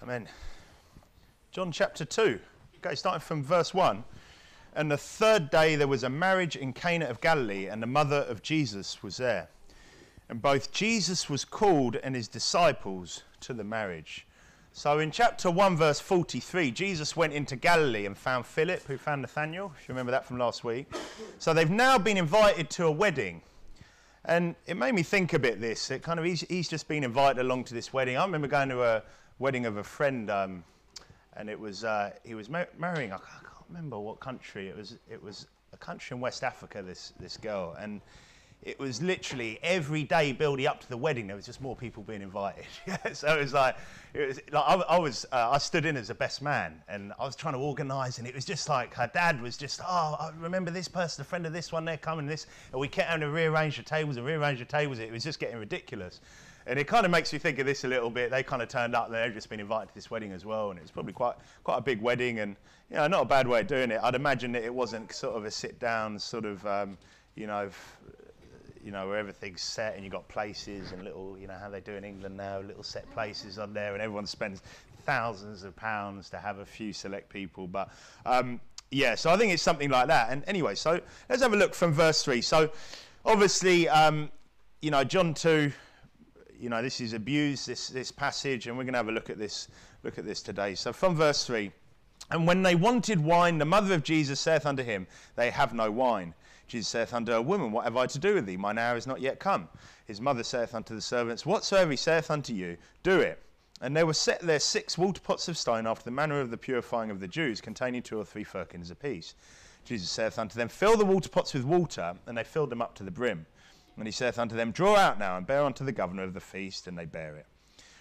Amen. John chapter 2. Okay, starting from verse 1. And the third day there was a marriage in Cana of Galilee, and the mother of Jesus was there. And both Jesus was called and his disciples to the marriage. So in chapter 1, verse 43, Jesus went into Galilee and found Philip, who found Nathaniel, if you remember that from last week. So they've now been invited to a wedding. And it made me think a bit this. It kind of, he's just been invited along to this wedding. I remember going to a wedding of a friend, and it was he was marrying, I can't remember what country. It was a country in West Africa, this girl. And it was literally every day building up to the wedding, there was just more people being invited. So it was like I stood in as the best man, and I was trying to organise, and it was just like her dad was just, oh, I remember this person, a friend of this one, they're coming, this, and we kept having to rearrange the tables. It was just getting ridiculous. And it kind of makes me think of this a little bit. They kind of turned up and they've just been invited to this wedding as well. And it was probably quite a big wedding, and you know, not a bad way of doing it. I'd imagine that it wasn't sort of a sit down sort of, you know, where everything's set and you've got places and little, you know, how they do in England now, little set places on there, and everyone spends thousands of pounds to have a few select people. But yeah, so I think it's something like that. And anyway, so let's have a look from verse 3. So obviously, you know, John 2, you know, this is abused, this passage, and we're going to have a look at this today. So from verse 3, and when they wanted wine, the mother of Jesus saith unto him, they have no wine. Jesus saith unto a woman, what have I to do with thee? Mine hour is not yet come. His mother saith unto the servants, whatsoever he saith unto you, do it. And there were set there 6 water pots of stone after the manner of the purifying of the Jews, containing 2 or 3 firkins apiece. Jesus saith unto them, fill the water pots with water, and they filled them up to the brim. And he saith unto them, draw out now, and bear unto the governor of the feast, and they bear it.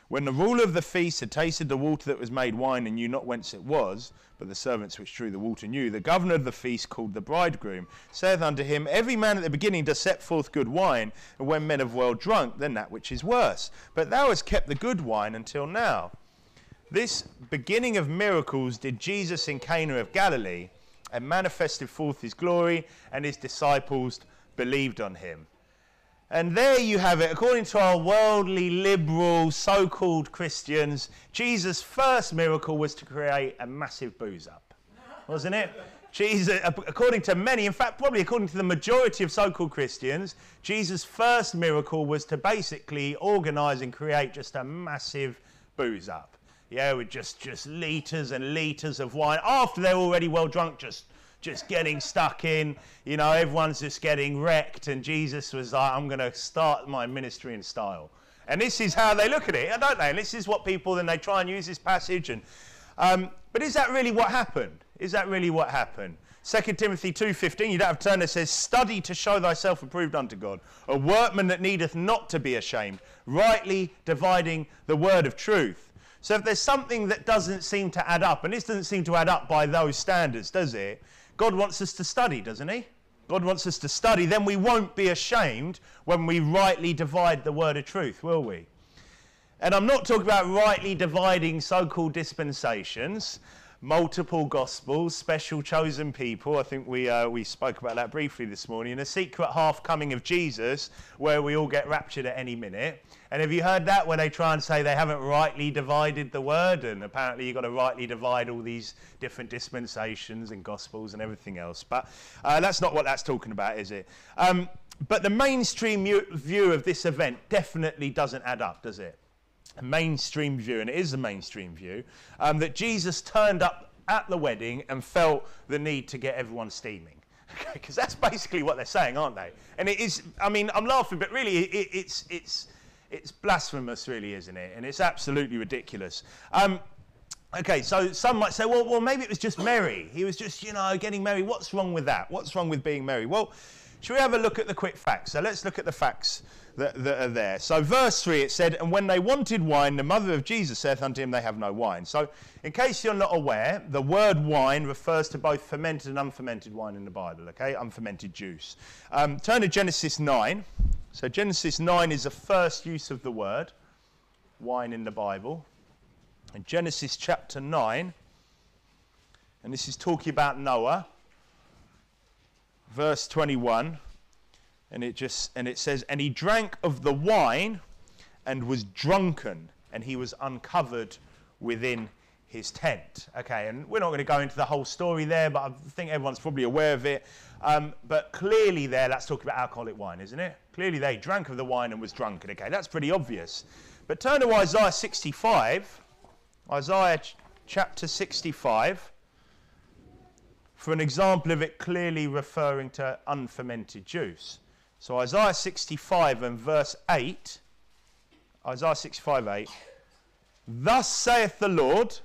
When the ruler of the feast had tasted the water that was made wine, and knew not whence it was, but the servants which drew the water knew, the governor of the feast called the bridegroom, saith unto him, every man at the beginning doth set forth good wine, and when men have well drunk, then that which is worse. But thou hast kept the good wine until now. This beginning of miracles did Jesus in Cana of Galilee, and manifested forth his glory, and his disciples believed on him. And there you have it. According to our worldly, liberal, so-called Christians, Jesus' first miracle was to create a massive booze-up, wasn't it? Jesus, according to many, in fact, probably according to the majority of so-called Christians, Jesus' first miracle was to basically organise and create just a massive booze-up. Yeah, with just litres and litres of wine. After they're already well drunk, just getting stuck in, you know, everyone's just getting wrecked, and Jesus was like, I'm going to start my ministry in style. And this is how they look at it, don't they? And this is what people, then they try and use this passage. And but is that really what happened? Is that really what happened? 2 Timothy 2:15, you don't have to turn, it says, study to show thyself approved unto God, a workman that needeth not to be ashamed, rightly dividing the word of truth. So if there's something that doesn't seem to add up, and this doesn't seem to add up by those standards, does it? God wants us to study, doesn't he? God wants us to study. Then we won't be ashamed when we rightly divide the word of truth, will we? And I'm not talking about rightly dividing so-called dispensations, multiple gospels, special chosen people. I think we spoke about that briefly this morning. And a secret half coming of Jesus where we all get raptured at any minute. And have you heard that, where they try and say they haven't rightly divided the word, and apparently you've got to rightly divide all these different dispensations and gospels and everything else. But that's not what that's talking about, is it? But the mainstream view of this event definitely doesn't add up, does it? A mainstream view, and it is a mainstream view, that Jesus turned up at the wedding and felt the need to get everyone steaming. Because that's basically what they're saying, aren't they? And it is, I mean, I'm laughing, but really it's blasphemous, really, isn't it? And it's absolutely ridiculous. Okay, so some might say, well, maybe it was just merry. He was just, you know, getting merry. What's wrong with that? What's wrong with being merry? Well, should we have a look at the quick facts? So let's look at the facts that are there. So verse 3, it said, and when they wanted wine, the mother of Jesus saith unto him, they have no wine. So in case you're not aware, the word wine refers to both fermented and unfermented wine in the Bible, okay? Unfermented juice. Turn to Genesis 9. So Genesis 9 is the first use of the word wine in the Bible. In Genesis chapter 9, and this is talking about Noah, verse 21, and it says, and he drank of the wine and was drunken, and he was uncovered within his tent. Okay, and we're not going to go into the whole story there, but I think everyone's probably aware of it. But clearly there, that's talking about alcoholic wine, isn't it? Clearly they drank of the wine and was drunken. Okay, that's pretty obvious. But turn to Isaiah 65, Isaiah chapter 65, for an example of it clearly referring to unfermented juice. So Isaiah 65 and verse 8, Isaiah 65, 8, "Thus saith the Lord,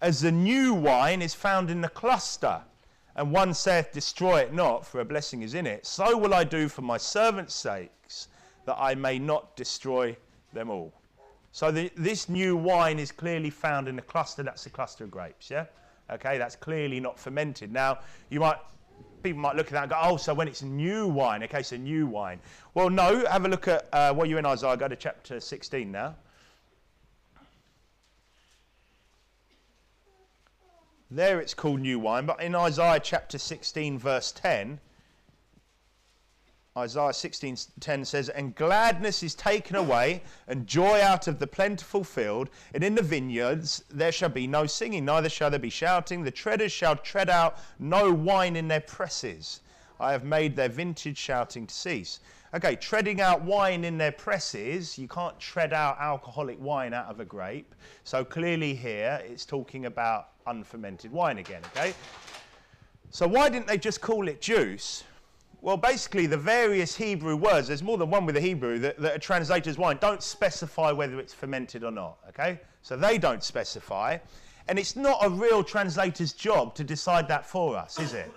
as the new wine is found in the cluster, and one saith, destroy it not, for a blessing is in it, so will I do for my servants' sakes, that I may not destroy them all." So this new wine is clearly found in the cluster. That's the cluster of grapes, yeah? Okay, that's clearly not fermented. Now, people might look at that and go, oh, so when it's new wine, okay, so new wine. Well, no, have a look at, well, you and Isaiah, go to chapter 16 now. There it's called new wine, but in Isaiah chapter 16 verse 10, Isaiah 16:10 says, "And gladness is taken away, and joy out of the plentiful field, and in the vineyards there shall be no singing, neither shall there be shouting. The treaders shall tread out no wine in their presses. I have made their vintage shouting to cease." Okay, treading out wine in their presses, you can't tread out alcoholic wine out of a grape. So clearly here it's talking about unfermented wine again, okay? So why didn't they just call it juice? Well, basically the various Hebrew words, there's more than one with the Hebrew that are translated as wine, don't specify whether it's fermented or not, okay? So they don't specify. And it's not a real translator's job to decide that for us, is it?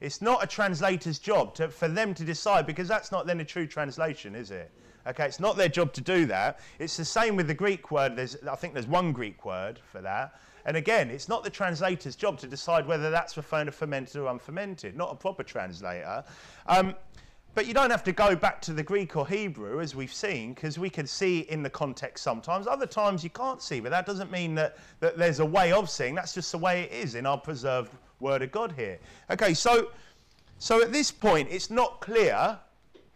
It's not a translator's job for them to decide, because that's not then a true translation, is it? Okay, it's not their job to do that. It's the same with the Greek word. I think there's one Greek word for that. And again, it's not the translator's job to decide whether that's referring to fermented or unfermented, not a proper translator. But you don't have to go back to the Greek or Hebrew, as we've seen, because we can see in the context sometimes. Other times you can't see, but that doesn't mean that there's a way of seeing. That's just the way it is in our preserved Word of God here. Okay, so at this point, it's not clear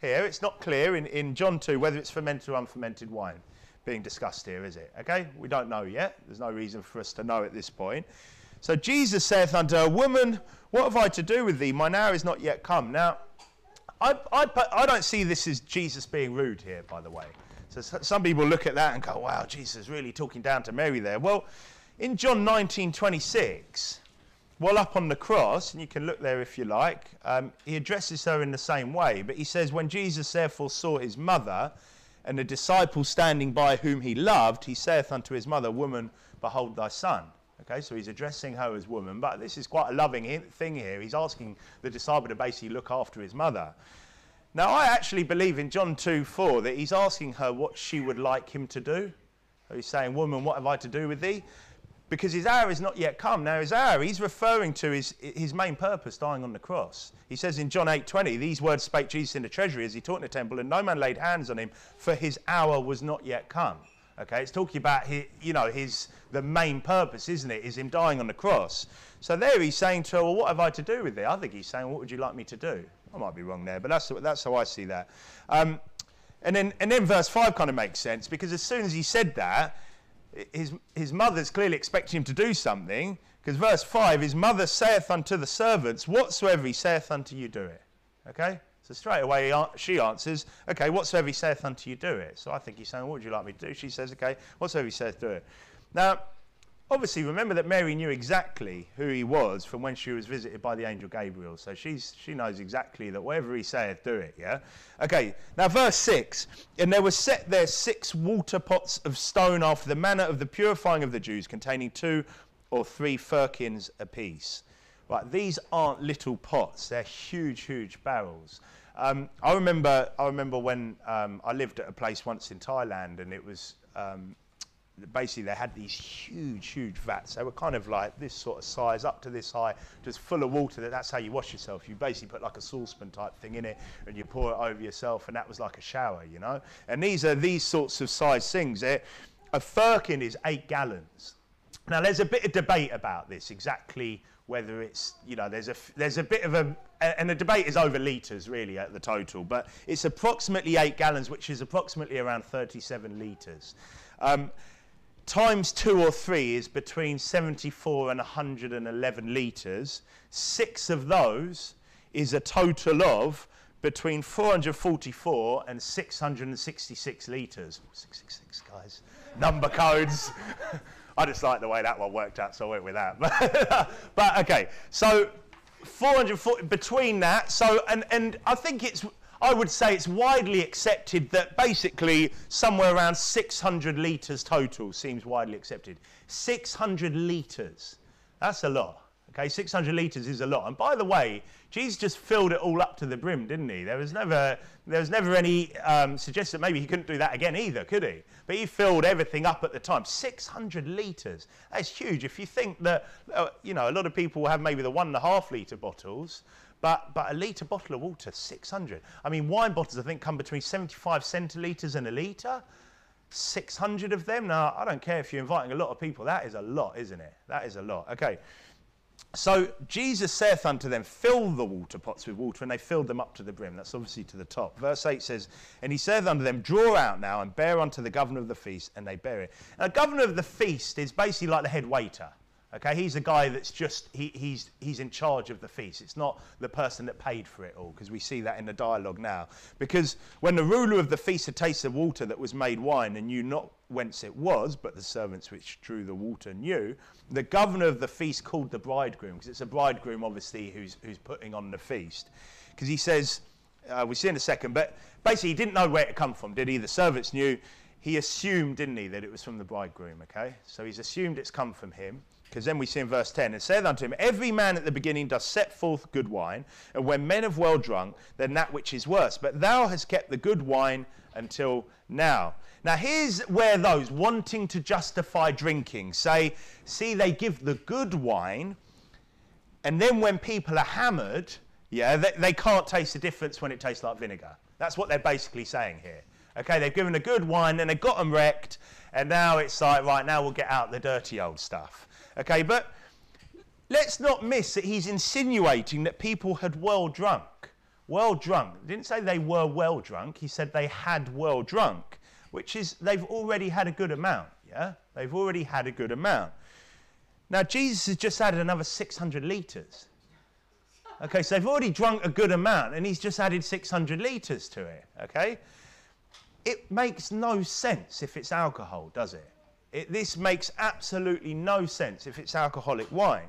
here, it's not clear in John 2 whether it's fermented or unfermented wine being discussed here, is it? Okay, we don't know yet. There's no reason for us to know at this point. So Jesus saith unto her, "Woman, what have I to do with thee? Mine hour is not yet come." Now, I don't see this as Jesus being rude here, by the way. So some people look at that and go, wow, Jesus is really talking down to Mary there. Well, in John 19:26, well, up on the cross, and you can look there if you like, he addresses her in the same way, but he says, "When Jesus therefore saw his mother, and the disciple standing by whom he loved, he saith unto his mother, Woman, behold thy son." Okay, so he's addressing her as woman, but this is quite a loving thing here. He's asking the disciple to basically look after his mother. Now, I actually believe in John 2:4 that he's asking her what she would like him to do. So he's saying, "Woman, what have I to do with thee?" Because his hour is not yet come. Now, his hour, he's referring to his main purpose, dying on the cross. He says in John 8:20, "These words spake Jesus in the treasury as he taught in the temple, and no man laid hands on him, for his hour was not yet come." Okay, it's talking about the main purpose, isn't it? Is him dying on the cross. So there he's saying to her, "Well, what have I to do with thee?" I think he's saying, "What would you like me to do?" I might be wrong there, but that's how I see that. And then verse 5 kind of makes sense, because as soon as he said that, his mother's clearly expecting him to do something, because verse 5, "His mother saith unto the servants, whatsoever he saith unto you, do it." Okay, so straight away she answers, okay, whatsoever he saith unto you, do it. So I think he's saying, what would you like me to do? She says, okay, whatsoever he saith, do it. Now, obviously, remember that Mary knew exactly who he was from when she was visited by the angel Gabriel. So she knows exactly that whatever he saith, do it, yeah? Okay, now verse 6, "And there were set there 6 water pots of stone after the manner of the purifying of the Jews, containing 2 or 3 firkins apiece." Right, these aren't little pots, they're huge, huge barrels. I remember when I lived at a place once in Thailand, and it was... basically they had these huge, huge vats. They were kind of like this sort of size, up to this high, just full of water. That's how you wash yourself. You basically put like a saucepan type thing in it and you pour it over yourself, and that was like a shower, you know. And these are these sorts of size things. A firkin is 8 gallons. Now, there's a bit of debate about this, exactly whether it's, you know, there's a bit of a, and the debate is over litres, really, at the total, but it's approximately 8 gallons, which is approximately around 37 litres. times 2 or 3 is between 74 and 111 litres. 6 of those is a total of between 444 and 666 litres. 666, guys. Number codes. I just like the way that one worked out, so I went with that. But okay, so 440 between that. So and I think it's, I would say it's widely accepted that basically somewhere around 600 litres total seems widely accepted. 600 litres, that's a lot. Okay, 600 litres is a lot. And by the way, Jesus just filled it all up to the brim, didn't he? There was never any suggestion that maybe he couldn't do that again either, could he? But he filled everything up at the time. 600 litres, that's huge. If you think that, you know, a lot of people have maybe the 1.5 litre bottles, But a litre bottle of water, 600. I mean, wine bottles, I think, come between 75 centilitres and a litre. 600 of them. Now, I don't care if you're inviting a lot of people. That is a lot, isn't it? That is a lot. Okay. So Jesus saith unto them, fill the water pots with water. And they filled them up to the brim. That's obviously to the top. Verse 8 says, and he saith unto them, draw out now and bear unto the governor of the feast. And they bear it. Now, the governor of the feast is basically like the head waiter. Okay, he's the guy that's just, he's in charge of the feast. It's not the person that paid for it all, because we see that in the dialogue now. Because when the ruler of the feast had tasted the water that was made wine and knew not whence it was, but the servants which drew the water knew, the governor of the feast called the bridegroom, because it's a bridegroom, obviously, who's putting on the feast. Because he says, we'll see in a second, but basically he didn't know where it come from, did he? The servants knew. He assumed, didn't he, that it was from the bridegroom, okay? So he's assumed it's come from him. Because then we see in verse 10, and saith unto him, every man at the beginning doth set forth good wine, and when men have well drunk, then that which is worse. But thou hast kept the good wine until now. Now here's where those wanting to justify drinking say, see, they give the good wine, and then when people are hammered, yeah, they can't taste the difference when it tastes like vinegar. That's what they're basically saying here. Okay, they've given a good wine, and they've got them wrecked, and now it's like, right, now we'll get out the dirty old stuff. Okay, but let's not miss that he's insinuating that people had well drunk. Well drunk. He didn't say they were well drunk. He said they had well drunk, which is they've already had a good amount, yeah? They've already had a good amount. Now, Jesus has just added another 600 litres. Okay, so they've already drunk a good amount, and he's just added 600 litres to it, okay? It makes no sense if it's alcohol, does it? This makes absolutely no sense if it's alcoholic wine.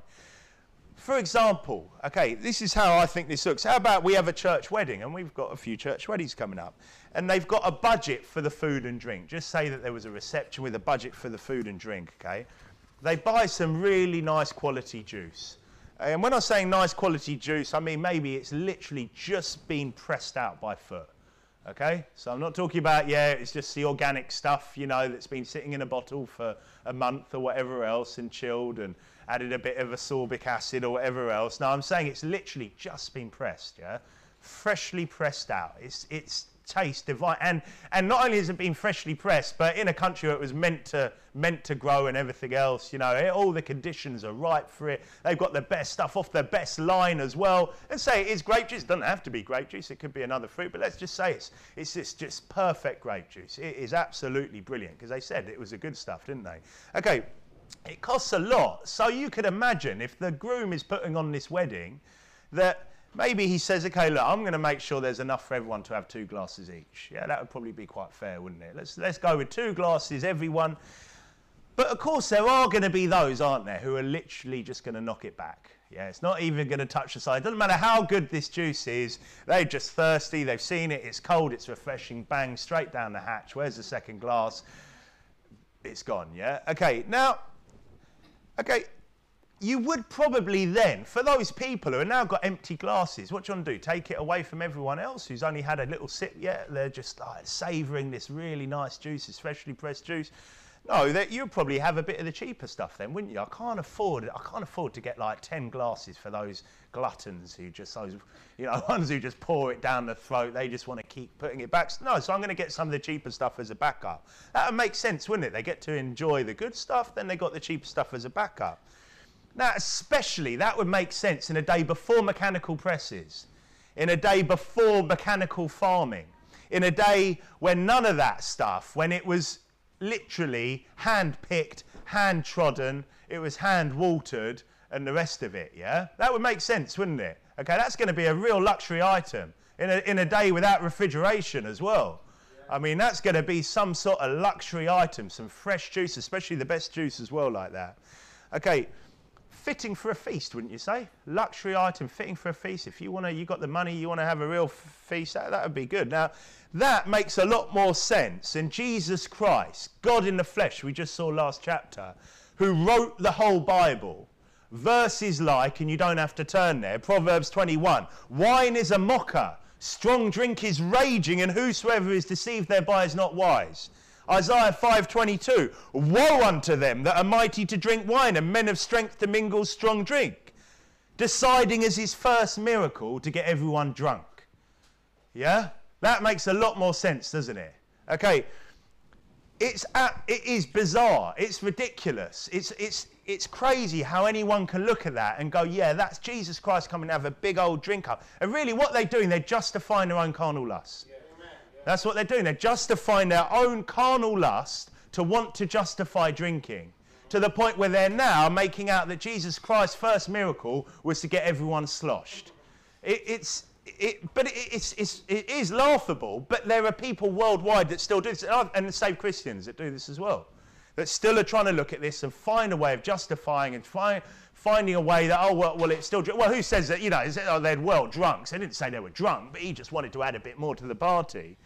For example, okay, this is how I think this looks. How about we have a church wedding, and we've got a few church weddings coming up, and they've got a budget for the food and drink. Just say that there was a reception with a budget for the food and drink, okay? They buy some really nice quality juice. And when I'm saying nice quality juice, I mean maybe it's literally just been pressed out by foot. Okay, so I'm not talking about, yeah, it's just the organic stuff, you know, that's been sitting in a bottle for a month or whatever else and chilled and added a bit of ascorbic acid or whatever else. No, I'm saying it's literally just been pressed, yeah? Freshly pressed out. It's taste divine. And not only has it been freshly pressed, but in a country where it was meant to grow and everything else, you know, all the conditions are ripe for it. They've got the best stuff off their best line as well. And say it is grape juice. It doesn't have to be grape juice. It could be another fruit. But let's just say it's just perfect grape juice. It is absolutely brilliant because they said it was the good stuff, didn't they? Okay, it costs a lot. So you could imagine if the groom is putting on this wedding that maybe he says, okay, look, I'm going to make sure there's enough for everyone to have 2 glasses each. Yeah, that would probably be quite fair, wouldn't it? Let's go with 2 glasses, everyone. But of course, there are going to be those, aren't there, who are literally just going to knock it back. Yeah, it's not even going to touch the side. It doesn't matter how good this juice is. They're just thirsty. They've seen it. It's cold. It's refreshing. Bang, straight down the hatch. Where's the second glass? It's gone, yeah? Okay, now, okay, you would probably then, for those people who have now got empty glasses, what do you want to do? Take it away from everyone else who's only had a little sip yet? They're just like savouring this really nice juice, this freshly pressed juice. No, that you'd probably have a bit of the cheaper stuff then, wouldn't you? I can't afford to get like 10 glasses for those gluttons who just, those, you know, ones who just pour it down the throat. They just want to keep putting it back. No, so I'm going to get some of the cheaper stuff as a backup. That would make sense, wouldn't it? They get to enjoy the good stuff, then they got the cheaper stuff as a backup. Now, especially, that would make sense in a day before mechanical presses, in a day before mechanical farming, in a day when none of that stuff, when it was literally hand-picked, hand-trodden, it was hand-watered, and the rest of it, yeah? That would make sense, wouldn't it? Okay, that's going to be a real luxury item in a day without refrigeration as well. Yeah. I mean, that's going to be some sort of luxury item, some fresh juice, especially the best juice as well like that. Okay, fitting for a feast, wouldn't you say? Luxury item, fitting for a feast. If you want to, you got the money, you want to have a real feast, that would be good. Now, that makes a lot more sense. And Jesus Christ, God in the flesh, we just saw last chapter, who wrote the whole Bible. Verses like, and you don't have to turn there, Proverbs 21, wine is a mocker, strong drink is raging, and whosoever is deceived thereby is not wise. Isaiah 5:22, woe unto them that are mighty to drink wine, and men of strength to mingle strong drink. Deciding as his first miracle to get everyone drunk. Yeah? That makes a lot more sense, doesn't it? Okay. It is bizarre. It's ridiculous. It's crazy how anyone can look at that and go, yeah, that's Jesus Christ coming to have a big old drink up. And really what they're doing, they're justifying their own carnal lust. Yeah. That's what they're doing. They're justifying their own carnal lust to want to justify drinking, to the point where they're now making out that Jesus Christ's first miracle was to get everyone sloshed. It is laughable, but there are people worldwide that still do this, and saved Christians that do this as well, that still are trying to look at this and find a way of justifying and finding a way that, oh, well, it's still... Well, who says that, you know, oh, they're well drunk. So they didn't say they were drunk, but he just wanted to add a bit more to the party.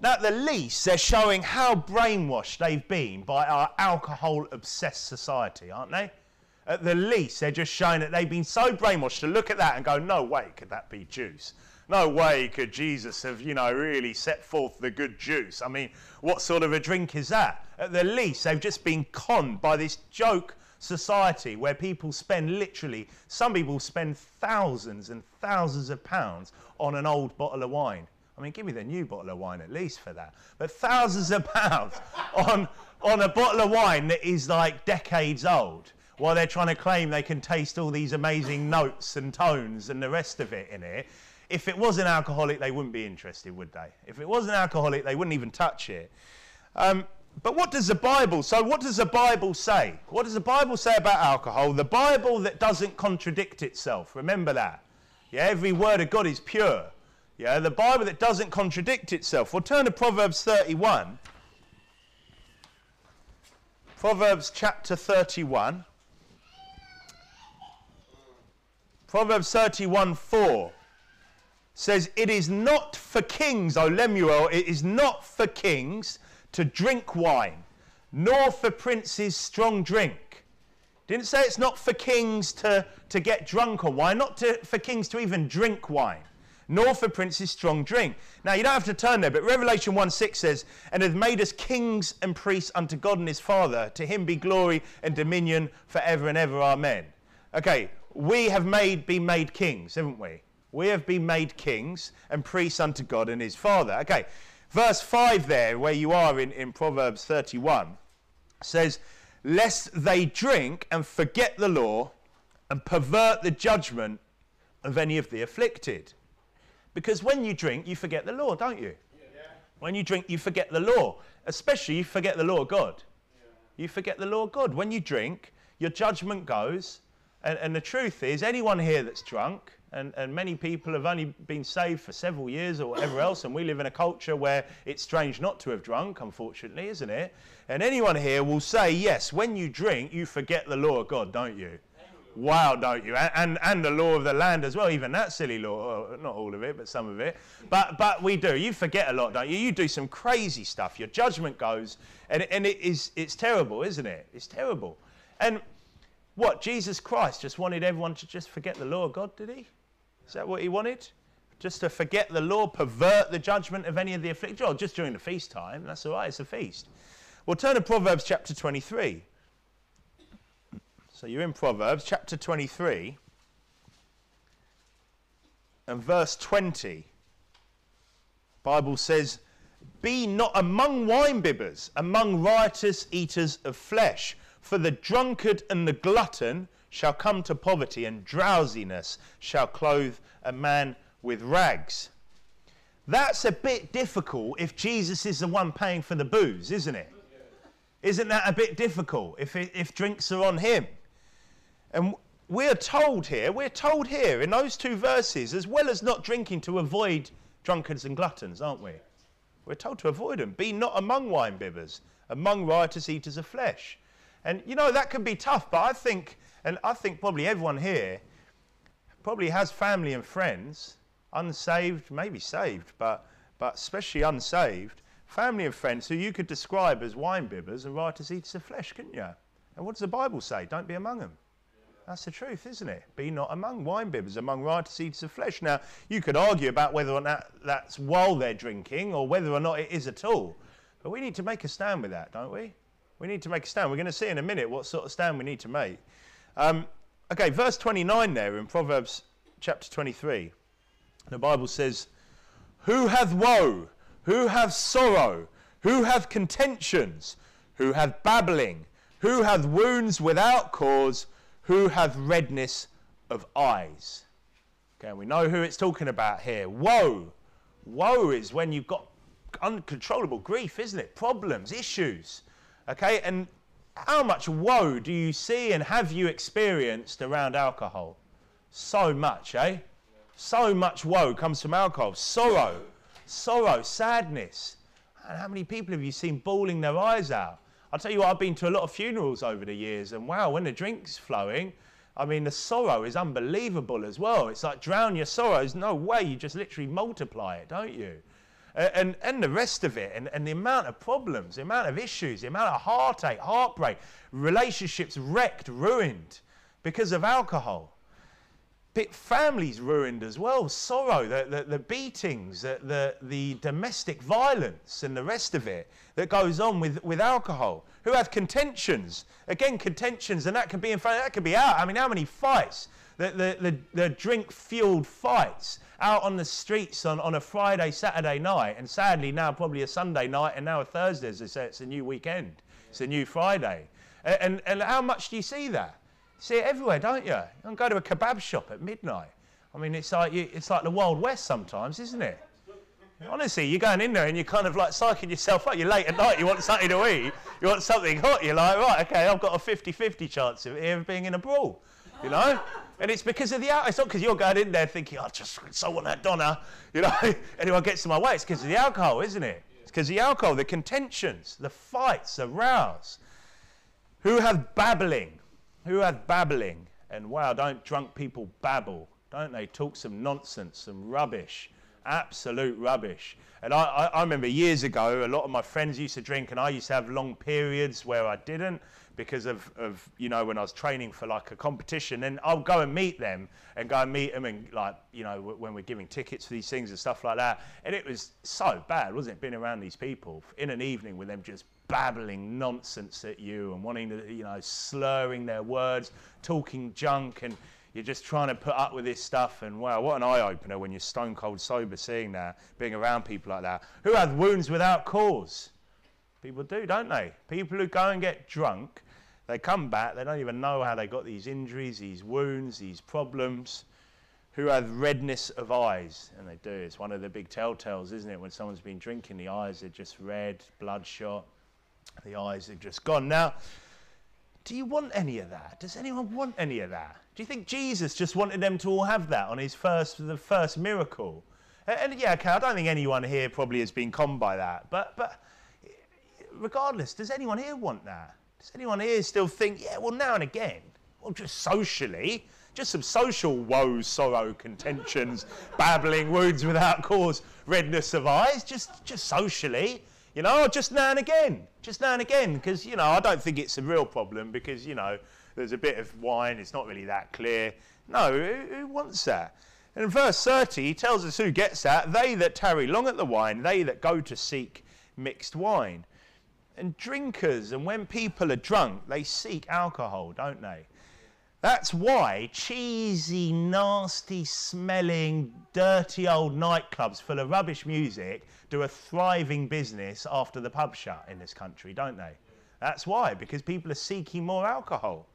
Now, at the least, they're showing how brainwashed they've been by our alcohol-obsessed society, aren't they? At the least, they're just showing that they've been so brainwashed to look at that and go, no way could that be juice. No way could Jesus have, you know, really set forth the good juice. I mean, what sort of a drink is that? At the least, they've just been conned by this joke society where people spend literally, some people spend thousands and thousands of pounds on an old bottle of wine. I mean, give me the new bottle of wine at least for that. But thousands of pounds on a bottle of wine that is like decades old, while they're trying to claim they can taste all these amazing notes and tones and the rest of it in it. If it was an alcoholic, they wouldn't be interested, would they? If it was an alcoholic, they wouldn't even touch it. But what does the Bible... So what does the Bible say? What does the Bible say about alcohol? The Bible that doesn't contradict itself. Remember that. Yeah, every word of God is pure. Yeah, the Bible that doesn't contradict itself. We'll turn to Proverbs 31. Proverbs chapter 31. Proverbs 31:4. Says, it is not for kings, O Lemuel, it is not for kings to drink wine, nor for princes strong drink. Didn't say it's not for kings to get drunk on wine, for kings to even drink wine, nor for princes strong drink. Now, you don't have to turn there, but Revelation 1:6 says, and hath made us kings and priests unto God and his Father. To him be glory and dominion forever and ever. Amen. Okay, we have been made kings, haven't we? We have been made kings and priests unto God and his Father. Okay, verse 5 there, where you are in Proverbs 31, says, lest they drink and forget the law and pervert the judgment of any of the afflicted. Because when you drink, you forget the law, don't you? Yeah. When you drink, you forget the law. Especially you forget the law of God. Yeah. You forget the law of God. When you drink, your judgment goes. And the truth is, anyone here that's drunk... And many people have only been saved for several years or whatever else, and we live in a culture where it's strange not to have drunk, unfortunately, isn't it? And anyone here will say, yes, when you drink, you forget the law of God, don't you? Wow, don't you? And the law of the land as well, even that silly law. Not all of it, but some of it. But we do. You forget a lot, don't you? You do some crazy stuff. Your judgment goes, and it's terrible, isn't it? It's terrible. And what, Jesus Christ just wanted everyone to just forget the law of God, did he? Is that what he wanted? Just to forget the law, pervert the judgment of any of the afflicted? Oh, just during the feast time. That's all right, it's a feast. Well, turn to Proverbs chapter 23. So you're in Proverbs chapter 23 and verse 20. The Bible says, be not among winebibbers, among riotous eaters of flesh, for the drunkard and the glutton shall come to poverty, and drowsiness shall clothe a man with rags. That's a bit difficult if Jesus is the one paying for the booze, isn't it? Isn't that a bit difficult if drinks are on him? And we're told here in those two verses, as well as not drinking, to avoid drunkards and gluttons, aren't we? We're told to avoid them. Be not among winebibbers, among riotous eaters of flesh. And, you know, that can be tough, but I think probably everyone here probably has family and friends, unsaved, maybe saved, but especially unsaved, family and friends who you could describe as winebibbers and riotous eaters of flesh, couldn't you? And what does the Bible say? Don't be among them. That's the truth, isn't it? Be not among winebibbers, among riotous eaters of flesh. Now, you could argue about whether or not that's while they're drinking or whether or not it is at all. But we need to make a stand with that, don't we? We need to make a stand. We're going to see in a minute what sort of stand we need to make. Okay, verse 29 there in Proverbs chapter 23. The Bible says, "Who hath woe? Who hath sorrow? Who hath contentions? Who hath babbling? Who hath wounds without cause? Who hath redness of eyes?" Okay, we know who it's talking about here. Woe. Woe is when you've got uncontrollable grief, isn't it? Problems, issues. Okay, and how much woe do you see and have you experienced around alcohol? So much, eh? So much woe comes from alcohol. Sorrow, sadness. And how many people have you seen bawling their eyes out? I'll tell you what, I've been to a lot of funerals over the years, and wow, when the drink's flowing, I mean, the sorrow is unbelievable as well. It's like drown your sorrows. No way, you just literally multiply it, don't you? And the rest of it, and the amount of problems, the amount of issues, the amount of heartache, heartbreak, relationships wrecked, ruined because of alcohol. Families ruined as well, sorrow, the beatings, the domestic violence and the rest of it that goes on with alcohol. Who have contentions? Again, contentions, and that can be in front, that can be out. I mean, how many fights? The drink-fueled fights out on the streets on a Friday, Saturday night, and sadly now probably a Sunday night, and now a Thursday, as they say, it's a new weekend. It's a new Friday. And how much do you see that? See it everywhere, don't you? You don't go to a kebab shop at midnight. I mean, it's like the Wild West sometimes, isn't it? Honestly, you're going in there and you're kind of like psyching yourself up. You're late at night, you want something to eat, you want something hot. You're like, right, okay, I've got a 50-50 chance of it being in a brawl, you know? And it's because of the alcohol. It's not because you're going in there thinking, I just so want that Donna, you know? Anyone gets in my way. It's because of the alcohol, isn't it? It's because of the alcohol, the contentions, the fights, the rows. Who have babbling? Who have babbling? And wow, don't drunk people babble, don't they? Talk some nonsense, some rubbish, absolute rubbish. And I remember years ago, a lot of my friends used to drink, and I used to have long periods where I didn't because of you know, when I was training for like a competition. And I'll go and meet them and, like, you know, when we're giving tickets for these things and stuff like that. And it was so bad, wasn't it, being around these people in an evening with them just babbling nonsense at you and wanting to, you know, slurring their words, talking junk, and you're just trying to put up with this stuff. And wow, what an eye-opener when you're stone cold sober, seeing that, being around people like that. Who have wounds without cause? People do, don't they? People who go and get drunk, they come back, they don't even know how they got these injuries, these wounds, these problems. Who have redness of eyes, and they do. It's one of the big telltales, isn't it? When someone's been drinking, the eyes are just red, bloodshot. The eyes have just gone. Now, do you want any of that? Does anyone want any of that? Do you think Jesus just wanted them to all have that on his first miracle? And yeah, okay, I don't think anyone here probably has been conned by that. But regardless, does anyone here want that? Does anyone here still think, yeah, well, now and again, well, just socially, just some social woes, sorrow, contentions, babbling, wounds without cause, redness of eyes, just socially? You know, just now and again, because, you know, I don't think it's a real problem because, you know, there's a bit of wine, it's not really that clear. No, who wants that? And in verse 30, he tells us who gets that. They that tarry long at the wine, they that go to seek mixed wine. And drinkers, and when people are drunk, they seek alcohol, don't they? That's why cheesy, nasty smelling, dirty old nightclubs full of rubbish music do a thriving business after the pub shut in this country, don't they? That's why, because people are seeking more alcohol.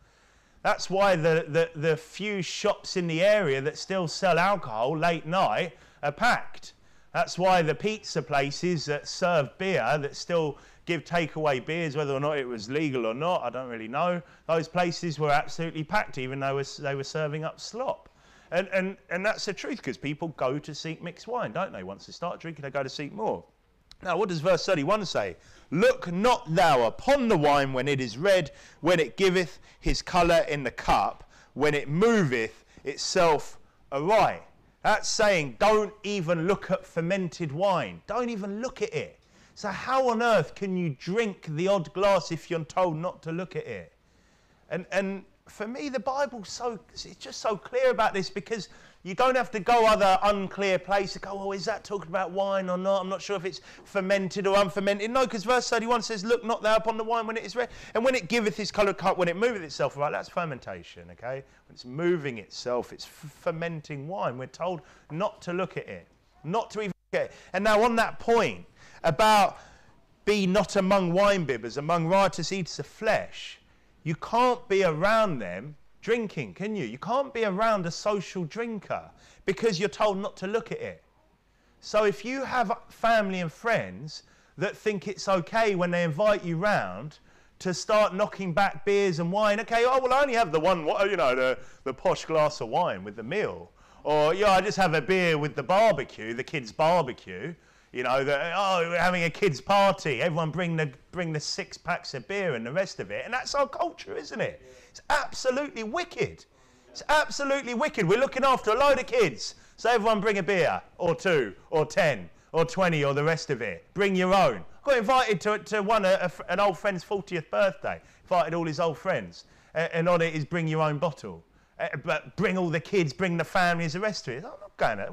That's why the few shops in the area that still sell alcohol late night are packed. That's why the pizza places that serve beer that still give takeaway beers, whether or not it was legal or not, I don't really know. Those places were absolutely packed, even though they were serving up slop. And that's the truth, because people go to seek mixed wine, don't they? Once they start drinking, they go to seek more. Now, what does verse 31 say? Look not thou upon the wine when it is red, when it giveth his colour in the cup, when it moveth itself awry. That's saying don't even look at fermented wine. Don't even look at it. So how on earth can you drink the odd glass if you're told not to look at it? And for me, the Bible's it's just so clear about this, because you don't have to go other unclear place to go, oh, is that talking about wine or not? I'm not sure if it's fermented or unfermented. No, because verse 31 says, look not thou upon the wine when it is red, and when it giveth his colour cup, when it moveth itself, right? That's fermentation, okay? When it's moving itself, it's fermenting wine. We're told not to look at it, not to even look at it. And now on that point, about be not among winebibbers, among riotous eaters of flesh. You can't be around them drinking, can you? You can't be around a social drinker because you're told not to look at it. So if you have family and friends that think it's okay when they invite you round to start knocking back beers and wine, okay, oh, well, I only have the one, you know, the posh glass of wine with the meal. Or, yeah, I just have a beer with the barbecue, the kids' barbecue. You know, we're having a kids' party. Everyone bring the 6 packs of beer and the rest of it. And that's our culture, isn't it? It's absolutely wicked. It's absolutely wicked. We're looking after a load of kids. So everyone bring a beer or 2 or 10 or 20 or the rest of it. Bring your own. I got invited to an old friend's 40th birthday. Invited all his old friends. And on it is bring your own bottle. But bring all the kids, bring the families, the rest of it. I'm not going to...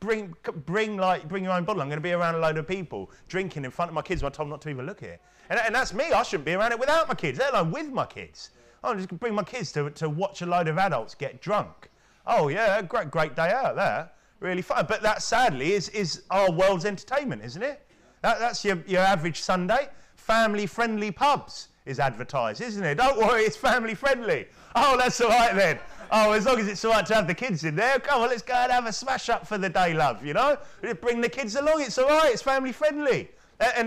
Bring your own bottle. I'm going to be around a load of people drinking in front of my kids when I'm told not to even look at it. And that's me. I shouldn't be around it without my kids, let alone with my kids. I'm just going to bring my kids to watch a load of adults get drunk. Oh, yeah, great day out there. Really fun. But that, sadly, is our world's entertainment, isn't it? That's your average Sunday. Family-friendly pubs is advertised, isn't it? Don't worry, it's family-friendly. Oh, that's all right then. Oh, as long as it's all right to have the kids in there, come on, let's go and have a smash-up for the day, love, you know? Bring the kids along, it's all right, it's family-friendly.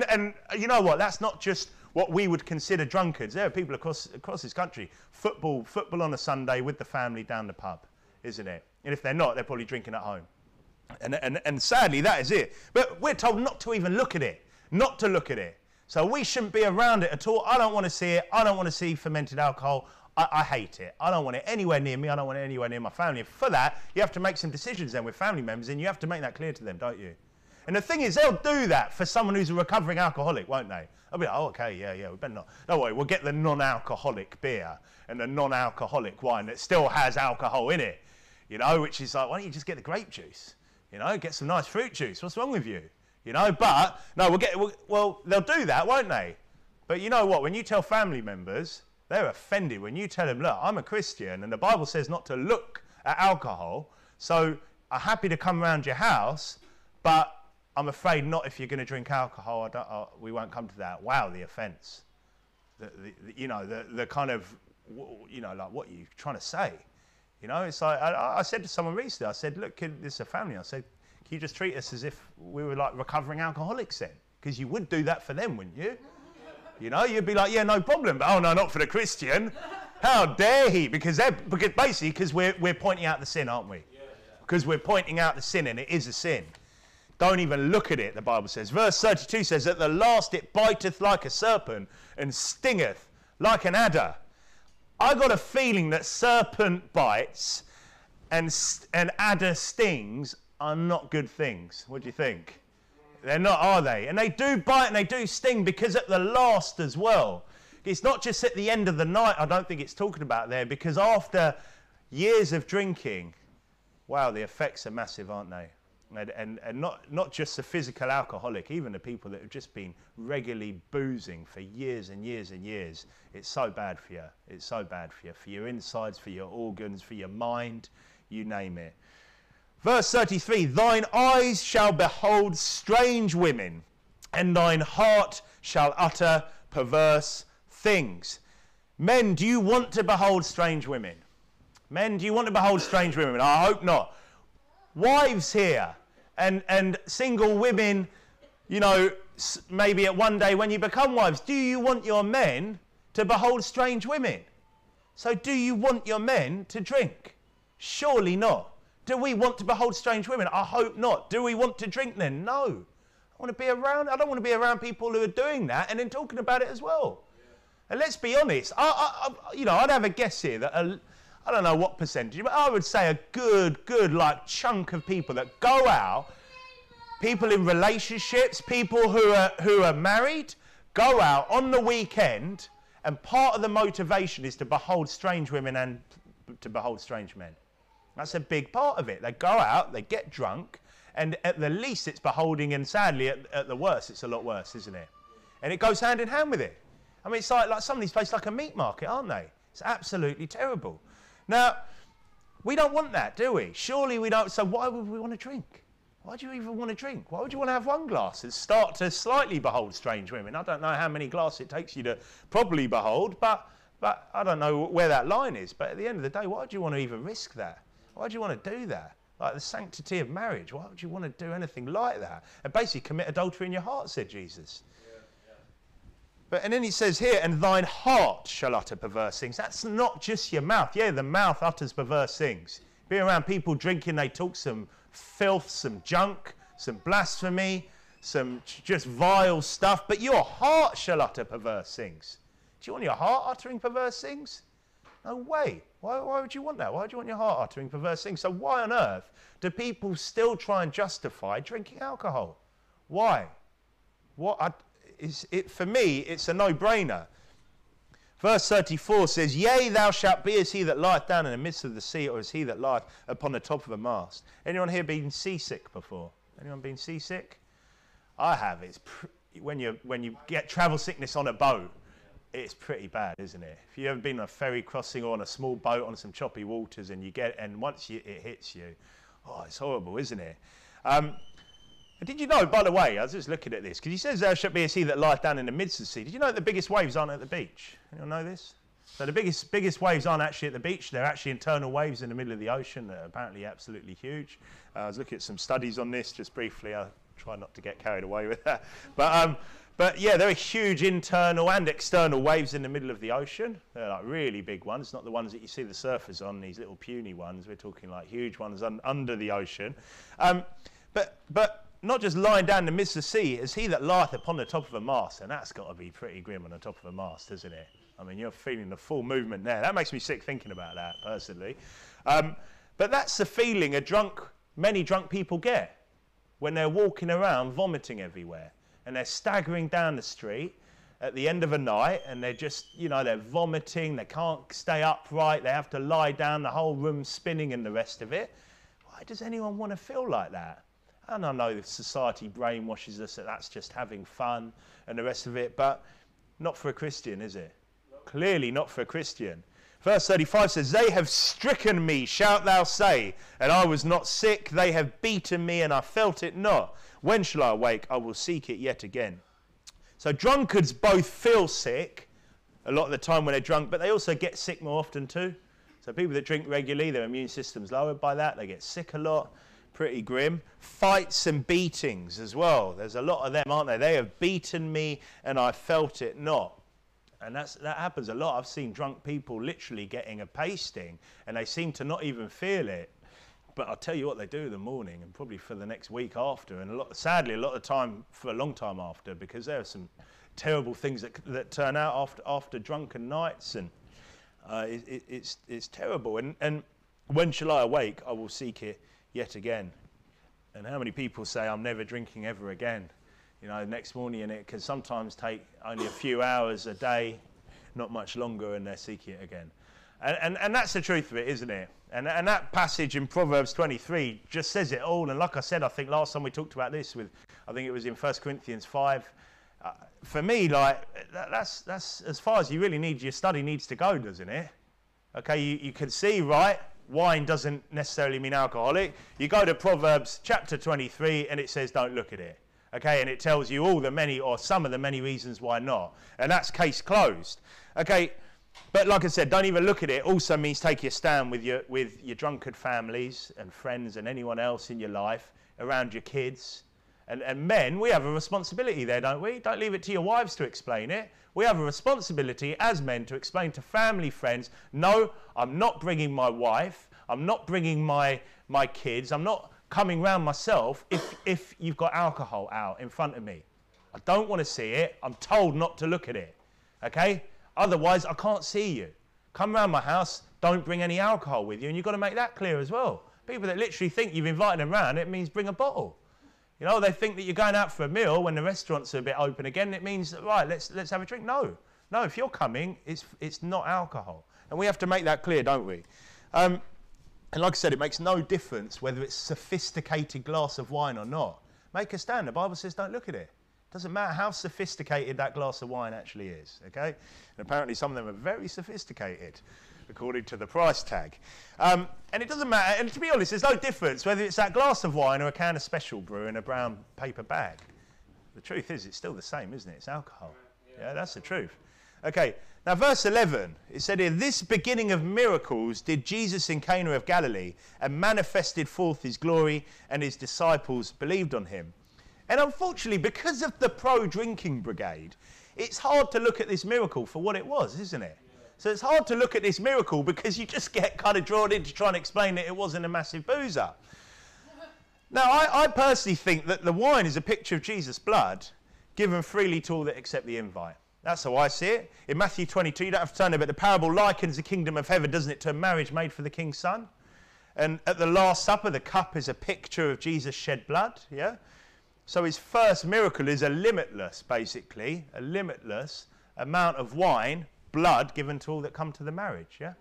And you know what, that's not just what we would consider drunkards. There are people across this country, football on a Sunday with the family down the pub, isn't it? And if they're not, they're probably drinking at home. And sadly, that is it. But we're told not to even look at it, not to look at it. So we shouldn't be around it at all. I don't want to see it. I don't want to see fermented alcohol. I hate it. I don't want it anywhere near me. I don't want it anywhere near my family. For that, you have to make some decisions then with family members, and you have to make that clear to them, don't you? And the thing is, they'll do that for someone who's a recovering alcoholic, won't they? They'll be like, oh, okay, yeah, we better not. Don't worry, we'll get the non-alcoholic beer and the non-alcoholic wine that still has alcohol in it, you know, which is like, why don't you just get the grape juice? You know, get some nice fruit juice. What's wrong with you? You know, but, no, well, they'll do that, won't they? But you know what, when you tell family members... They're offended when you tell them, look, I'm a Christian and the Bible says not to look at alcohol, so I'm happy to come round your house, but I'm afraid not if you're going to drink alcohol. We won't come to that. Wow, the offence. You know, the kind of, you know, like, what are you trying to say? You know, it's like, I said to someone recently, I said, look, this is a family. I said, can you just treat us as if we were like recovering alcoholics then? Because you would do that for them, wouldn't you? You know, you'd be like, yeah, no problem. But, oh, no, not for the Christian. How dare he? Because we're pointing out the sin, aren't we? Yeah, yeah. Because we're pointing out the sin, and it is a sin. Don't even look at it, the Bible says. Verse 32 says, at the last it biteth like a serpent and stingeth like an adder. I got a feeling that serpent bites and adder stings are not good things. What do you think? They're not, are they? And they do bite and they do sting, because at the last as well. It's not just at the end of the night, I don't think it's talking about there, because after years of drinking, wow, the effects are massive, aren't they? And not just the physical alcoholic, even the people that have just been regularly boozing for years and years and years. It's so bad for you. It's so bad for you. For your insides, for your organs, for your mind, you name it. Verse 33, thine eyes shall behold strange women, and thine heart shall utter perverse things. Men, do you want to behold strange women? Men, do you want to behold strange women? I hope not. Wives here and single women, you know, maybe at one day when you become wives, do you want your men to behold strange women? So do you want your men to drink? Surely not. Do we want to behold strange women? I hope not. Do we want to drink then? No. I don't want to be around people who are doing that and then talking about it as well. Yeah. And let's be honest. I'd have a guess here that I don't know what percentage, but I would say a good like chunk of people that go out, people in relationships, people who are married, go out on the weekend, and part of the motivation is to behold strange women and to behold strange men. That's a big part of it. They go out, they get drunk, and at the least it's beholding, and sadly at the worst it's a lot worse, isn't it? And it goes hand in hand with it. I mean, it's like some of these places like a meat market, aren't they? It's absolutely terrible. Now, we don't want that, do we? Surely we don't. So why would we want to drink? Why do you even want to drink? Why would you want to have one glass and start to slightly behold strange women? I don't know how many glasses it takes you to properly behold, but I don't know where that line is. But at the end of the day, why do you want to even risk that? Why do you want to do that? Like the sanctity of marriage, why would you want to do anything like that? And basically commit adultery in your heart, said Jesus. But, and then he says here, and thine heart shall utter perverse things. That's not just your mouth. Yeah, the mouth utters perverse things. Being around people drinking, they talk some filth, some junk, some blasphemy, some just vile stuff. But your heart shall utter perverse things. Do you want your heart uttering perverse things? No way. Why would you want that? Why would you want your heart uttering perverse things? So why on earth do people still try and justify drinking alcohol? Why? For me, it's a no-brainer. Verse 34 says, yea, thou shalt be as he that lieth down in the midst of the sea, or as he that lieth upon the top of a mast. Anyone here been seasick before? Anyone been seasick? I have. It's when you get travel sickness on a boat, it's pretty bad, isn't it? If you've ever been on a ferry crossing or on a small boat on some choppy waters and once it hits you, oh, it's horrible, isn't it? Did you know, by the way, I was just looking at this, because he says there should be a sea that lieth down in the midst of the sea. Did you know the biggest waves aren't at the beach? Anyone know this? So the biggest waves aren't actually at the beach. They're actually internal waves in the middle of the ocean that are apparently absolutely huge. I was looking at some studies on this just briefly. I try not to get carried away with that. But yeah, there are huge internal and external waves in the middle of the ocean. They're like really big ones, not the ones that you see the surfers on, these little puny ones. We're talking like huge ones under the ocean. But not just lying down in the midst of the sea, is he that lieth upon the top of a mast. And that's got to be pretty grim on the top of a mast, isn't it? I mean, you're feeling the full movement there. That makes me sick thinking about that, personally. But that's the feeling many drunk people get when they're walking around vomiting everywhere. And they're staggering down the street at the end of a night, and they're just, you know, they're vomiting, they can't stay upright, they have to lie down, the whole room's spinning and the rest of it. Why does anyone want to feel like that? And I know society brainwashes us that that's just having fun and the rest of it, but not for a Christian, is it? No. Clearly not for a Christian. Verse 35 says, they have stricken me, shalt thou say, and I was not sick. They have beaten me, and I felt it not. When shall I awake? I will seek it yet again. So drunkards both feel sick a lot of the time when they're drunk, but they also get sick more often too. So people that drink regularly, their immune system's lowered by that. They get sick a lot. Pretty grim. Fights and beatings as well. There's a lot of them, aren't there? They have beaten me and I felt it not. And that happens a lot. I've seen drunk people literally getting a pasting and they seem to not even feel it. But I'll tell you what, they do in the morning and probably for the next week after, and sadly a lot of time for a long time after, because there are some terrible things that turn out after drunken nights, and it's terrible. And when shall I awake? I will seek it yet again. And how many people say, I'm never drinking ever again? You know, next morning, and it can sometimes take only a few hours a day, not much longer, and they're seeking it again. And that's the truth of it, isn't it? And that passage in Proverbs 23 just says it all. And like I said, I think last time we talked about this I think it was in 1 Corinthians 5. For me, like, that's as far as you really need, your study needs to go, doesn't it? Okay, you can see, right? Wine doesn't necessarily mean alcoholic. You go to Proverbs chapter 23 and it says don't look at it. Okay, and it tells you all the many or some of the many reasons why not. And that's case closed. Okay, but like I said, don't even look at it. Also means take your stand with your drunkard families and friends and anyone else in your life, around your kids, And men, we have a responsibility there, don't we? Don't leave it to your wives to explain it. We have a responsibility as men to explain to family, friends, no, I'm not bringing my wife, I'm not bringing my kids, I'm not coming round myself if you've got alcohol out in front of me. I don't want to see it. I'm told not to look at it, okay? Otherwise, I can't see you. Come round my house, don't bring any alcohol with you, and you've got to make that clear as well. People that literally think you've invited them round, it means bring a bottle. You know, they think that you're going out for a meal when the restaurants are a bit open again. It means, right, let's have a drink. No, no, if you're coming, it's not alcohol. And we have to make that clear, don't we? And like I said, it makes no difference whether it's a sophisticated glass of wine or not. Make a stand. The Bible says don't look at it. It doesn't matter how sophisticated that glass of wine actually is, okay? And apparently some of them are very sophisticated, according to the price tag. And it doesn't matter, and to be honest, there's no difference whether it's that glass of wine or a can of special brew in a brown paper bag. The truth is, it's still the same, isn't it? It's alcohol. Yeah, that's the truth. Okay, now verse 11, it said here, this beginning of miracles did Jesus in Cana of Galilee and manifested forth his glory, and his disciples believed on him. And unfortunately, because of the pro-drinking brigade, it's hard to look at this miracle for what it was, isn't it? So it's hard to look at this miracle because you just get kind of drawn into trying to explain that it wasn't a massive boozer. Now, I personally think that the wine is a picture of Jesus' blood given freely to all that accept the invite. That's how I see it. In Matthew 22, you don't have to turn there, but the parable likens the kingdom of heaven, doesn't it, to a marriage made for the king's son? And at the Last Supper, the cup is a picture of Jesus' shed blood, yeah? So his first miracle is a limitless, basically, a limitless amount of wine, blood given to all that come to the marriage, yeah?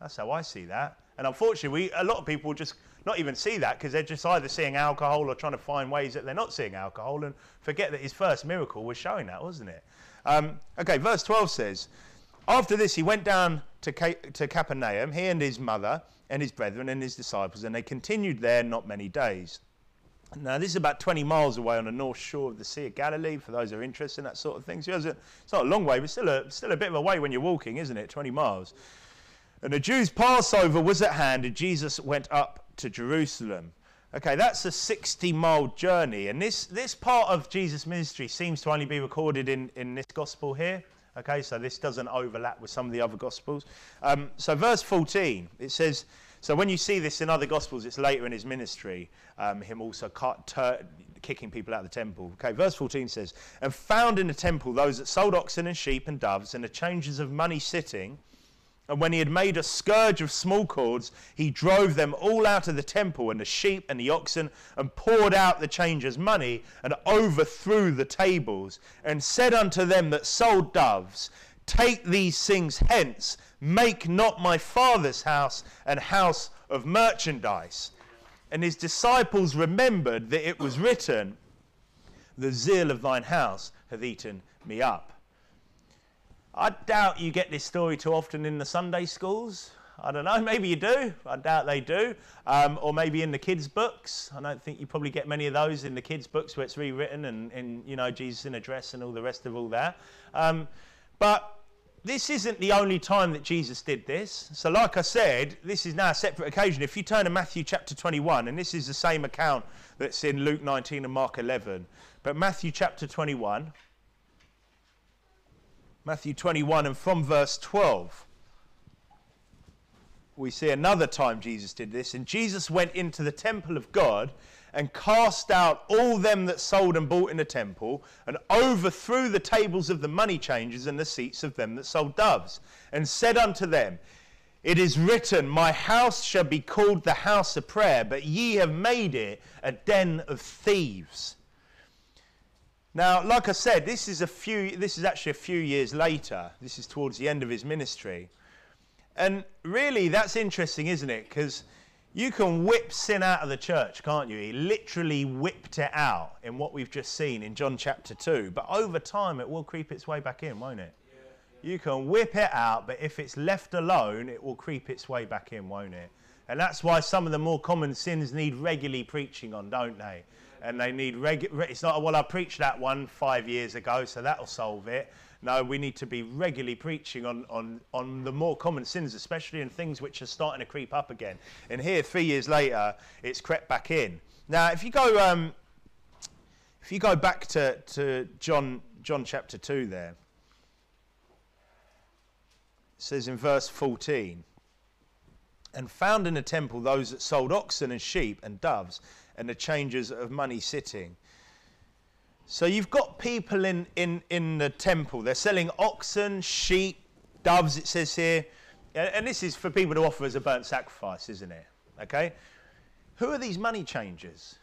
That's how I see that. And unfortunately, a lot of people just not even see that because they're just either seeing alcohol or trying to find ways that they're not seeing alcohol and forget that his first miracle was showing that, wasn't it? Okay, verse 12 says, after this he went down to Capernaum, he and his mother and his brethren and his disciples, and they continued there not many days. Now, this is about 20 miles away on the north shore of the Sea of Galilee, for those who are interested in that sort of thing. So it's not a long way, but still a bit of a way when you're walking, isn't it? 20 miles. And the Jews' Passover was at hand, and Jesus went up to Jerusalem. Okay, that's a 60-mile journey. And this part of Jesus' ministry seems to only be recorded in this gospel here. Okay, so this doesn't overlap with some of the other gospels. So verse 14, it says... So when you see this in other Gospels, it's later in his ministry, him also kicking people out of the temple. Okay, verse 14 says, and found in the temple those that sold oxen and sheep and doves and the changers of money sitting. And when he had made a scourge of small cords, he drove them all out of the temple and the sheep and the oxen and poured out the changers' money and overthrew the tables and said unto them that sold doves, take these things hence, make not my Father's house an house of merchandise. And his disciples remembered that it was written, the zeal of thine house hath eaten me up. I doubt you get this story too often in the Sunday schools. I don't know, maybe you do. I doubt they do. Or maybe in the kids' books. I don't think you probably get many of those in the kids' books where it's rewritten and you know, Jesus in a dress and all the rest of all that. But this isn't the only time that Jesus did this. So like I said, this is now a separate occasion. If you turn to Matthew chapter 21, and this is the same account that's in Luke 19 and Mark 11, but Matthew chapter 21, Matthew 21 and from verse 12, we see another time Jesus did this. And Jesus went into the temple of God and cast out all them that sold and bought in the temple, and overthrew the tables of the money changers and the seats of them that sold doves, and said unto them, it is written, my house shall be called the house of prayer, but ye have made it a den of thieves. Now, like I said, this is actually a few years later. This is towards the end of his ministry. And really, that's interesting, isn't it? Because you can whip sin out of the church, can't you? He literally whipped it out in what we've just seen in John chapter 2. But over time, it will creep its way back in, won't it? Yeah, yeah. You can whip it out, but if it's left alone, it will creep its way back in, won't it? And that's why some of the more common sins need regularly preaching on, don't they? And they need it's not, well, I preached that one 5 years ago, so that'll solve it. No, we need to be regularly preaching on the more common sins, especially in things which are starting to creep up again. And here, 3 years later, it's crept back in. Now, if you go If you go back to John chapter 2 there, it says in verse 14, and found in the temple those that sold oxen and sheep and doves and the changers of money sitting. So you've got people in the temple. They're selling oxen, sheep, doves, it says here. And this is for people to offer as a burnt sacrifice, isn't it? Okay? Who are these money changers?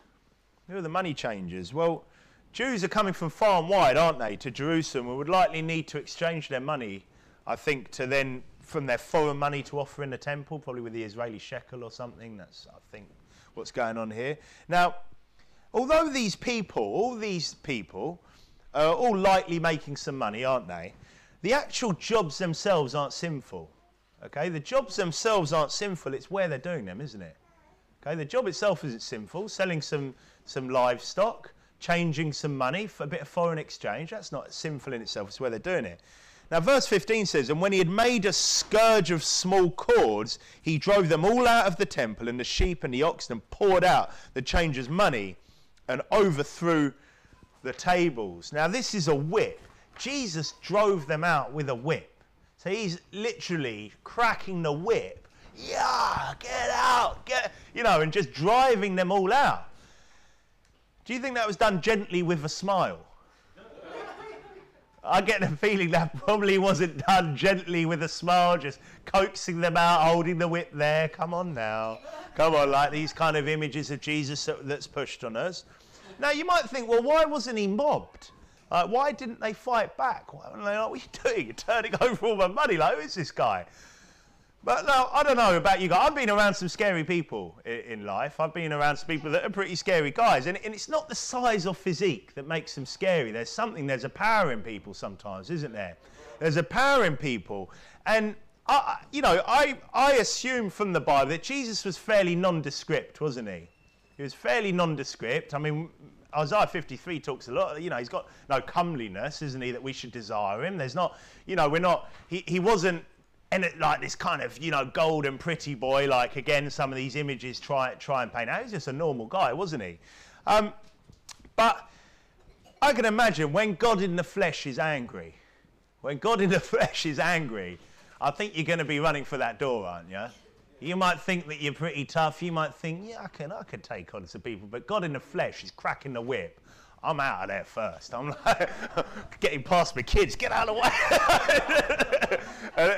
Who are the money changers? Well, Jews are coming from far and wide, aren't they, to Jerusalem, and would likely need to exchange their money, I think, to then, from their foreign money to offer in the temple, probably with the Israeli shekel or something. That's, I think, what's going on here. Now, although these people, all these people, are all likely making some money, aren't they? The actual jobs themselves aren't sinful. Okay, the jobs themselves aren't sinful, it's where they're doing them, isn't it? Okay, the job itself isn't sinful. Selling some livestock, changing some money for a bit of foreign exchange, that's not sinful in itself, it's where they're doing it. Now verse 15 says, and when he had made a scourge of small cords, he drove them all out of the temple, and the sheep and the oxen, and poured out the changers' money, and overthrew the tables. Now this is a whip. Jesus drove them out with a whip. So he's literally cracking the whip. Yeah, get out, and just driving them all out. Do you think that was done gently with a smile? I get the feeling that probably wasn't done gently with a smile, just coaxing them out, holding the whip there. Come on now. Come on, like these kind of images of Jesus that's pushed on us. Now you might think, well, why wasn't he mobbed? Why didn't they fight back? Why weren't they like, what are you doing? You're turning over all my money. Like, who is this guy? But no, I don't know about you guys. I've been around some scary people in life. I've been around some people that are pretty scary guys. And it's not the size or physique that makes them scary. There's a power in people sometimes, isn't there? There's a power in people. And, I assume from the Bible that Jesus was fairly nondescript, wasn't he? He was fairly nondescript. I mean, Isaiah 53 talks a lot, he's got no comeliness, isn't he, that we should desire him. There's not, he wasn't like this kind of, golden pretty boy, like again, some of these images try and paint out. He was just a normal guy, wasn't he? But I can imagine when God in the flesh is angry, I think you're going to be running for that door, aren't you? You might think that you're pretty tough. You might think, yeah, I can take on some people. But God in the flesh is cracking the whip. I'm out of there first. I'm like, getting past my kids. Get out of the way.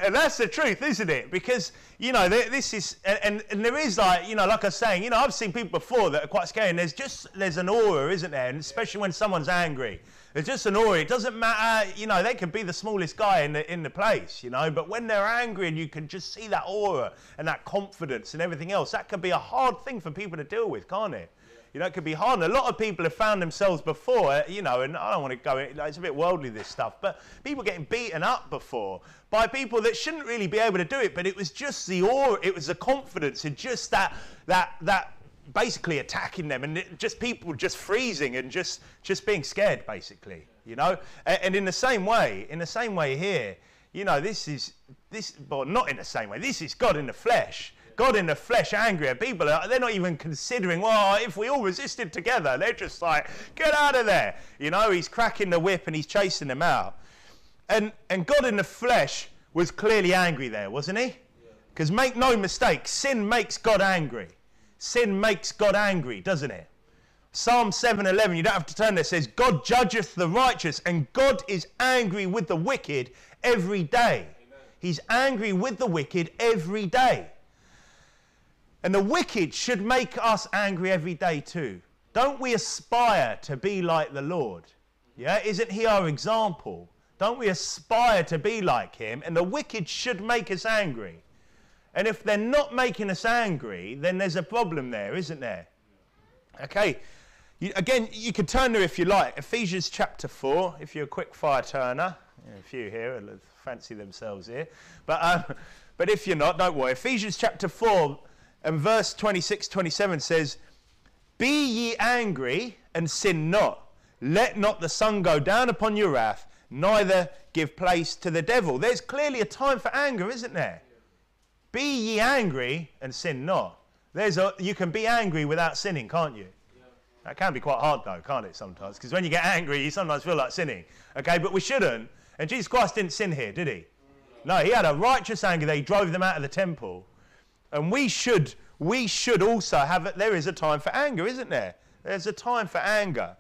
and that's the truth, isn't it? Because, this is, and there is like I was saying, I've seen people before that are quite scary. And there's an aura, isn't there? And especially when someone's angry. There's just an aura. It doesn't matter. They could be the smallest guy in the place, But when they're angry and you can just see that aura and that confidence and everything else, that can be a hard thing for people to deal with, can't it? It could be hard. And a lot of people have found themselves before, and I don't want to go, it's a bit worldly, this stuff, but people getting beaten up before by people that shouldn't really be able to do it, but it was just the aura, it was the confidence and just that basically attacking them and people freezing and just being scared, basically, And in the same way here, well, not in the same way, this is God in the flesh. God in the flesh angry at people. They're not even considering, well, if we all resisted together, they're just like, get out of there. He's cracking the whip and he's chasing them out. And God in the flesh was clearly angry there, wasn't he? Because make no mistake, sin makes God angry. Sin makes God angry, doesn't it? Psalm 7:11, you don't have to turn there, says, God judgeth the righteous and God is angry with the wicked every day. Amen. He's angry with the wicked every day. And the wicked should make us angry every day too. Don't we aspire to be like the Lord? Yeah, isn't he our example? Don't we aspire to be like him? And the wicked should make us angry. And if they're not making us angry, then there's a problem there, isn't there? Okay, you can turn there if you like. Ephesians chapter 4, if you're a quick fire turner. A few here fancy themselves here. But if you're not, don't worry. Ephesians chapter 4... and verse 26-27 says, be ye angry and sin not. Let not the sun go down upon your wrath, neither give place to the devil. There's clearly a time for anger, isn't there? Be ye angry and sin not. You can be angry without sinning, can't you? That can be quite hard though, can't it, sometimes? Because when you get angry, you sometimes feel like sinning. Okay, but we shouldn't. And Jesus Christ didn't sin here, did he? No, he had a righteous anger that he drove them out of the temple. And we should also have, there is a time for anger, isn't there? There's a time for anger.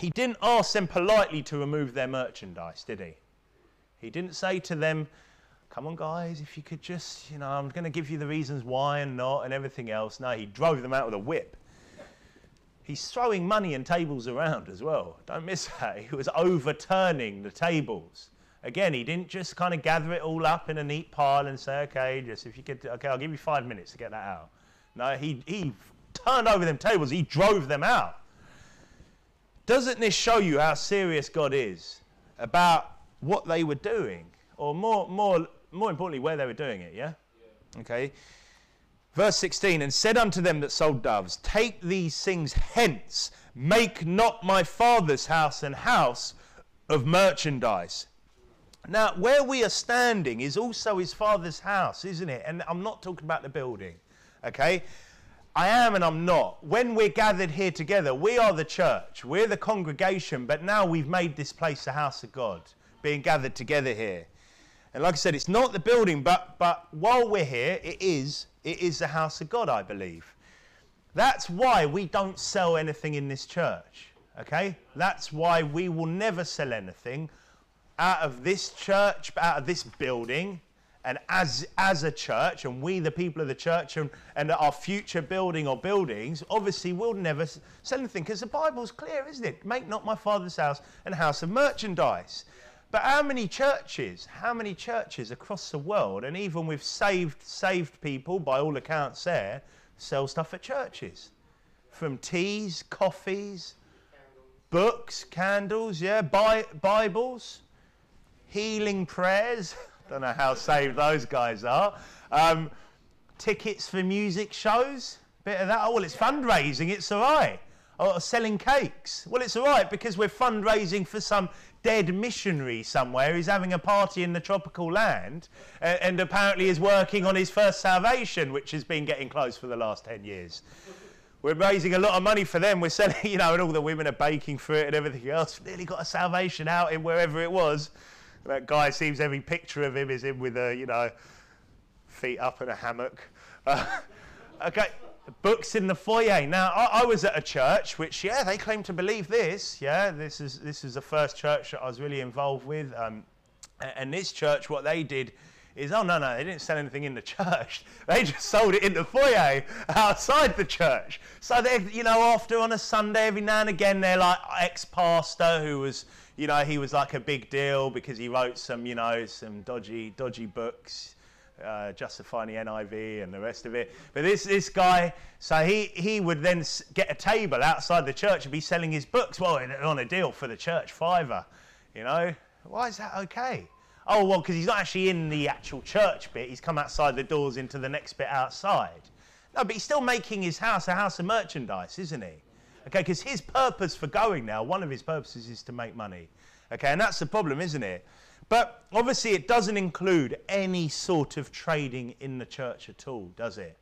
He didn't ask them politely to remove their merchandise, did he? He didn't say to them, come on guys, if you could just, you know, I'm going to give you the reasons why and not and everything else. No, he drove them out with a whip. He's throwing money and tables around as well. Don't miss that. He was overturning the tables. Again, he didn't just kind of gather it all up in a neat pile and say, okay, just if you could, okay, I'll give you 5 minutes to get that out. No, he turned over them tables. He drove them out. Doesn't this show you how serious God is about what they were doing? Or more importantly, where they were doing it, yeah? Yeah. Okay. Verse 16, and said unto them that sold doves, take these things hence, make not my Father's house an house of merchandise. Now, where we are standing is also his Father's house, isn't it? And I'm not talking about the building, okay? I am and I'm not. When we're gathered here together, we are the church, we're the congregation, but now we've made this place the house of God, being gathered together here. And like I said, it's not the building, but while we're here, it is the house of God, I believe. That's why we don't sell anything in this church, okay? That's why we will never sell anything out of this church, out of this building, and as a church, and we, the people of the church, and our future building or buildings, obviously we'll never sell anything, because the Bible's clear, isn't it? Make not my Father's house an house of merchandise. But how many churches across the world, and even with saved people, by all accounts there, sell stuff at churches? From teas, coffees, books, candles, yeah, Bibles, healing prayers, don't know how saved those guys are, tickets for music shows, bit of that, oh well it's fundraising, it's all right. Or selling cakes. Well, it's all right because we're fundraising for some dead missionary somewhere who's having a party in the tropical land and apparently is working on his first salvation, which has been getting close for the last 10 years. We're raising a lot of money for them. We're selling, you know, and all the women are baking for it and everything else. Nearly got a salvation out in wherever it was. That guy seems every picture of him is him with a, you know, feet up in a hammock. Okay. Books in the foyer. Now, I was at a church which, yeah, they claim to believe this. Yeah, this is the first church that I was really involved with. And this church, what they did is, oh, no, they didn't sell anything in the church. They just sold it in the foyer outside the church. So, they, you know, after on a Sunday, every now and again, they're like ex-pastor who was, you know, he was like a big deal because he wrote some, you know, some dodgy books. Justifying the NIV and the rest of it, but this guy, so he would then get a table outside the church and be selling his books. Well, on a deal for the church, £5, you know. Why is that okay? Oh well, because he's not actually in the actual church bit. He's come outside the doors into the next bit outside. No, but he's still making his house a house of merchandise, isn't he? Okay, because his purpose for going now, one of his purposes is to make money. Okay, and that's the problem, isn't it? But obviously it doesn't include any sort of trading in the church at all, does it?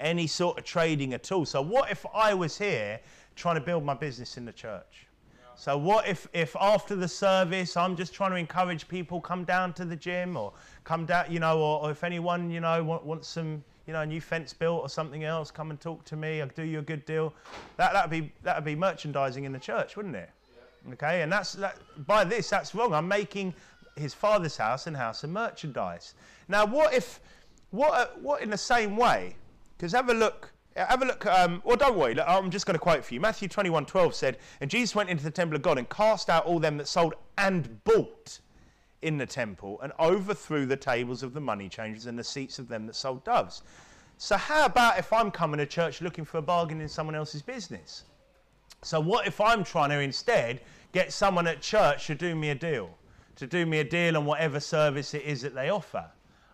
Any sort of trading at all. So what if I was here trying to build my business in the church? Yeah. So what if after the service I'm just trying to encourage people, come down to the gym or come down, you know, or if anyone, you know, wants some, you know, a new fence built or something else, come and talk to me, I'll do you a good deal. That'd be merchandising in the church, wouldn't it? Yeah. Okay, and by this, that's wrong. I'm making his Father's house and house of merchandise. Now, what in the same way? Because have a look. Well, don't worry. Look, I'm just going to quote for you. Matthew 21:12 said, "And Jesus went into the temple of God and cast out all them that sold and bought in the temple, and overthrew the tables of the money changers and the seats of them that sold doves." So, how about if I'm coming to church looking for a bargain in someone else's business? So, what if I'm trying to instead get someone at church to do me a deal? To do me a deal on whatever service it is that they offer.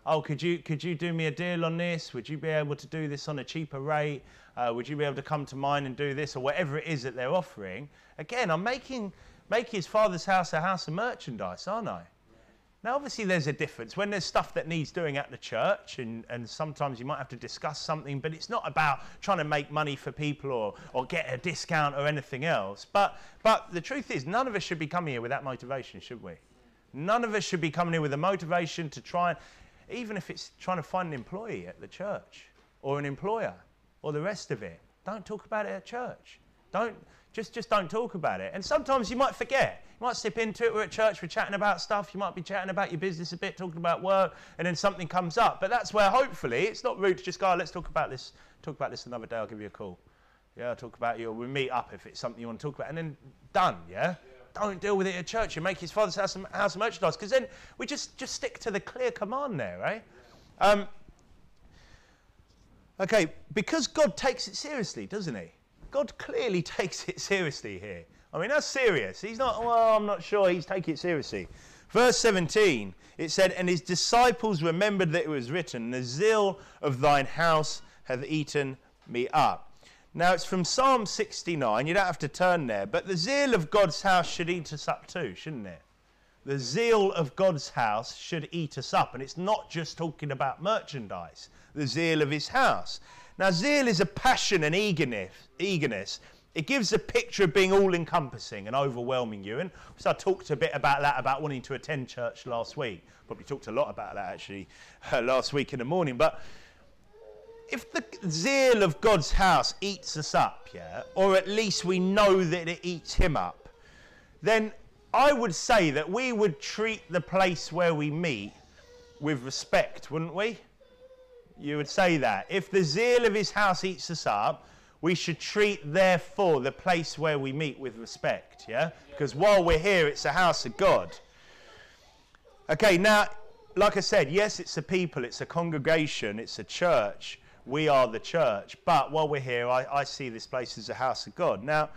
Oh, could you do me a deal on this? Would you be able to do this on a cheaper rate? Would you be able to come to mine and do this? Or whatever it is that they're offering. Again, I'm making his Father's house a house of merchandise, aren't I? Now, obviously, there's a difference. When there's stuff that needs doing at the church, and sometimes you might have to discuss something, but it's not about trying to make money for people or get a discount or anything else. But the truth is, none of us should be coming here with that motivation, should we? None of us should be coming here with a motivation to try, even if it's trying to find an employee at the church or an employer or the rest of it. Don't talk about it at church. Just don't talk about it. And sometimes you might forget. You might slip into it. We're at church, we're chatting about stuff. You might be chatting about your business a bit, talking about work, and then something comes up. But that's where hopefully it's not rude to just go, oh, let's talk about this another day, I'll give you a call. Yeah, I'll talk about you, or we meet up if it's something you want to talk about. And then done, yeah? Yeah. Don't deal with it at church. You make his father's house merchandise, because then we just stick to the clear command there, right? Yeah. Okay, because God takes it seriously, doesn't he? God clearly takes it seriously here. I mean, that's serious. He's not, well, I'm not sure. He's taking it seriously. Verse 17, it said, and his disciples remembered that it was written, the zeal of thine house hath eaten me up. Now, it's from Psalm 69. You don't have to turn there. But the zeal of God's house should eat us up too, shouldn't it? The zeal of God's house should eat us up. And it's not just talking about merchandise. The zeal of his house. Now, zeal is a passion and eagerness. It gives a picture of being all-encompassing and overwhelming you. And so I talked a bit about that, about wanting to attend church last week. Probably talked a lot about that, actually, last week in the morning. But if the zeal of God's house eats us up, yeah, or at least we know that it eats him up, then I would say that we would treat the place where we meet with respect, wouldn't we? You would say that. If the zeal of his house eats us up, we should treat, therefore, the place where we meet with respect, yeah? Because while we're here, it's a house of God. Okay, now, like I said, yes, it's a people, it's a congregation, it's a church. We are the church. But while we're here, I see this place as a house of God. Now,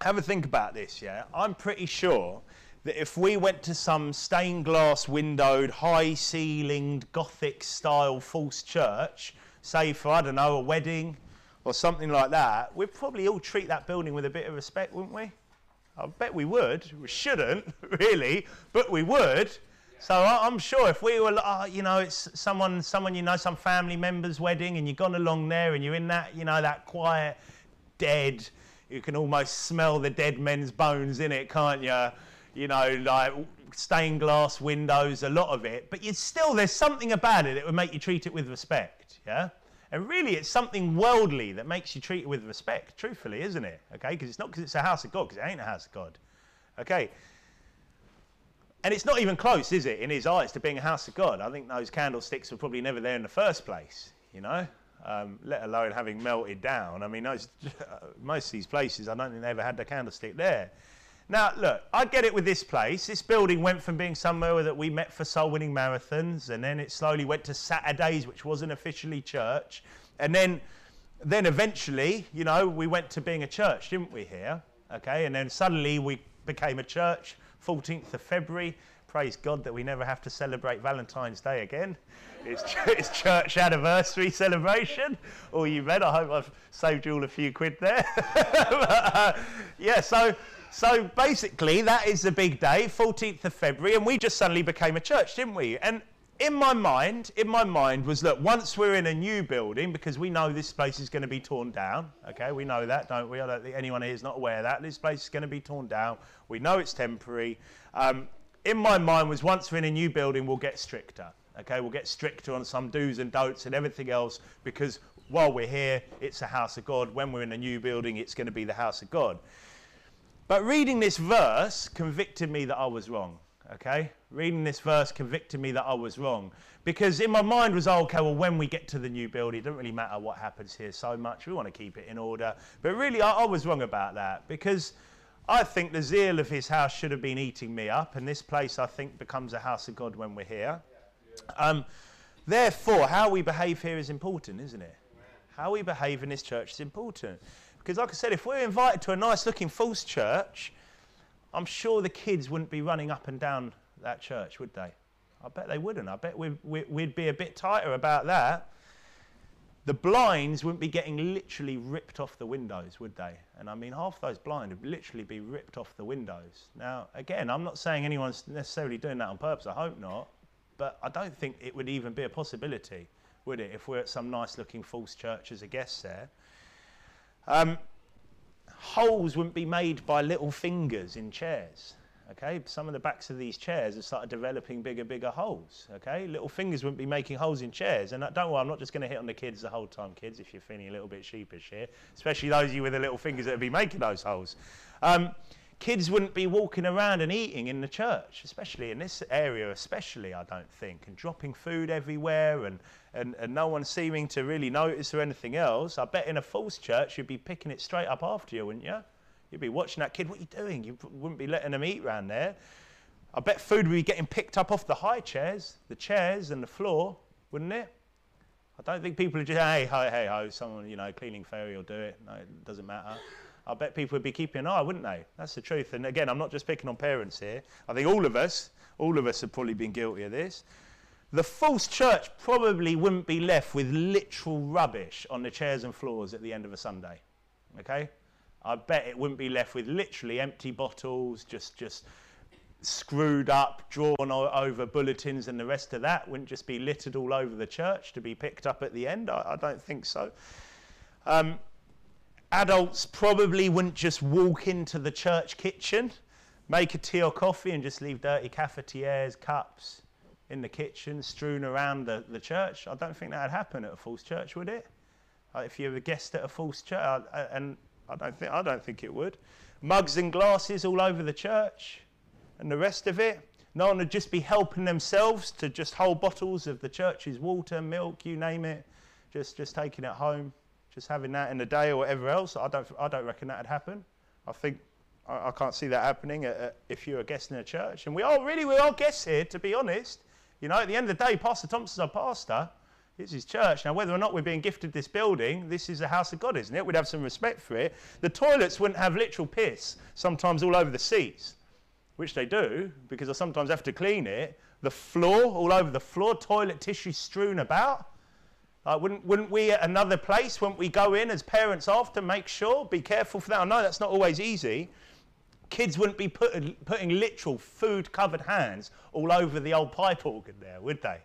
have a think about this, yeah? I'm pretty sure that if we went to some stained glass windowed, high ceilinged, Gothic style false church, say for, I don't know, a wedding or something like that, we'd probably all treat that building with a bit of respect, wouldn't we? I bet we would. We shouldn't, really, but we would. So I'm sure if we were, you know, it's someone you know, some family member's wedding, and you've gone along there and you're in that, you know, that quiet, dead, you can almost smell the dead men's bones in it, can't you? You know, like stained glass windows, a lot of it. But you'd still, there's something about it that would make you treat it with respect, yeah? And really, it's something worldly that makes you treat it with respect, truthfully, isn't it? Okay, because it's not because it's a house of God, because it ain't a house of God. Okay. And it's not even close, is it, in his eyes, to being a house of God? I think those candlesticks were probably never there in the first place, you know? Let alone having melted down. I mean, most of these places, I don't think they ever had the candlestick there. Now, look, I get it with this place. This building went from being somewhere that we met for soul-winning marathons, and then it slowly went to Saturdays, which wasn't officially church. And then eventually, you know, we went to being a church, didn't we, here? Okay, and then suddenly we became a church, 14th of February. Praise God that we never have to celebrate Valentine's Day again. It's church anniversary celebration. All you men, I hope I've saved you all a few quid there. But, yeah, So basically, that is the big day, 14th of February, and we just suddenly became a church, didn't we? And in my mind was, look, once we're in a new building, because we know this place is going to be torn down, okay? We know that, don't we? I don't think anyone here is not aware of that. This place is going to be torn down. We know it's temporary. In my mind was, once we're in a new building, we'll get stricter, okay? We'll get stricter on some do's and don'ts and everything else, because while we're here, it's a house of God. When we're in a new building, it's going to be the house of God. But reading this verse convicted me that I was wrong, okay? Reading this verse convicted me that I was wrong. Because in my mind was, oh, okay, well, when we get to the new building, it doesn't really matter what happens here so much. We want to keep it in order. But really, I was wrong about that, because I think the zeal of his house should have been eating me up, and this place, I think, becomes a house of God when we're here. Therefore, how we behave here is important, isn't it? How we behave in this church is important. Because like I said, if we're invited to a nice-looking false church, I'm sure the kids wouldn't be running up and down that church, would they? I bet they wouldn't. I bet we'd be a bit tighter about that. the blinds wouldn't be getting literally ripped off the windows, would they? And I mean, half those blinds would literally be ripped off the windows. Now, again, I'm not saying anyone's necessarily doing that on purpose. I hope not. But I don't think it would even be a possibility, would it, if we're at some nice-looking false church as a guest there. Holes wouldn't be made by little fingers in chairs. Okay, some of the backs of these chairs have started developing bigger holes. Okay, little fingers wouldn't be making holes in chairs. And don't worry, I'm not just going to hit on the kids the whole time, kids, if you're feeling a little bit sheepish here, especially those of you with the little fingers that would be making those holes. Kids wouldn't be walking around and eating in the church, especially in this area, especially, I don't think, and dropping food everywhere and no one seeming to really notice or anything else. I bet in a false church you'd be picking it straight up after you, wouldn't you? You'd be watching that kid, what are you doing? You wouldn't be letting them eat round there. I bet food would be getting picked up off the high chairs, the chairs and the floor, wouldn't it? I don't think people would just, hey, ho, someone, you know, cleaning fairy will do it. No, it doesn't matter. I bet people would be keeping an eye, wouldn't they? That's the truth. And again, I'm not just picking on parents here. I think all of us have probably been guilty of this. The false church probably wouldn't be left with literal rubbish on the chairs and floors at the end of a Sunday, okay? I bet it wouldn't be left with literally empty bottles, just screwed up, drawn over bulletins and the rest of that. Wouldn't just be littered all over the church to be picked up at the end. I don't think so. Adults probably wouldn't just walk into the church kitchen, make a tea or coffee and just leave dirty cafetières, cups in the kitchen, strewn around the church. I don't think that would happen at a false church, would it? If you were a guest at a false church, I don't think it would. Mugs and glasses all over the church and the rest of it. No one would just be helping themselves to just whole bottles of the church's water, milk, you name it. Just taking it home, just having that in the day or whatever else. I don't reckon that would happen. I can't see that happening if you're a guest in a church. And we are guests here, to be honest. You know, at the end of the day, Pastor Thompson's our pastor. It's his church. Now, whether or not we're being gifted this building, this is a house of God, isn't it? We'd have some respect for it. The toilets wouldn't have literal piss, sometimes all over the seats, which they do, because I sometimes have to clean it. The floor, all over the floor, toilet tissue strewn about. Wouldn't we at another place, wouldn't we go in as parents after, make sure, be careful for that? I know that's not always easy. Kids wouldn't be putting literal food-covered hands all over the old pipe organ there, would they?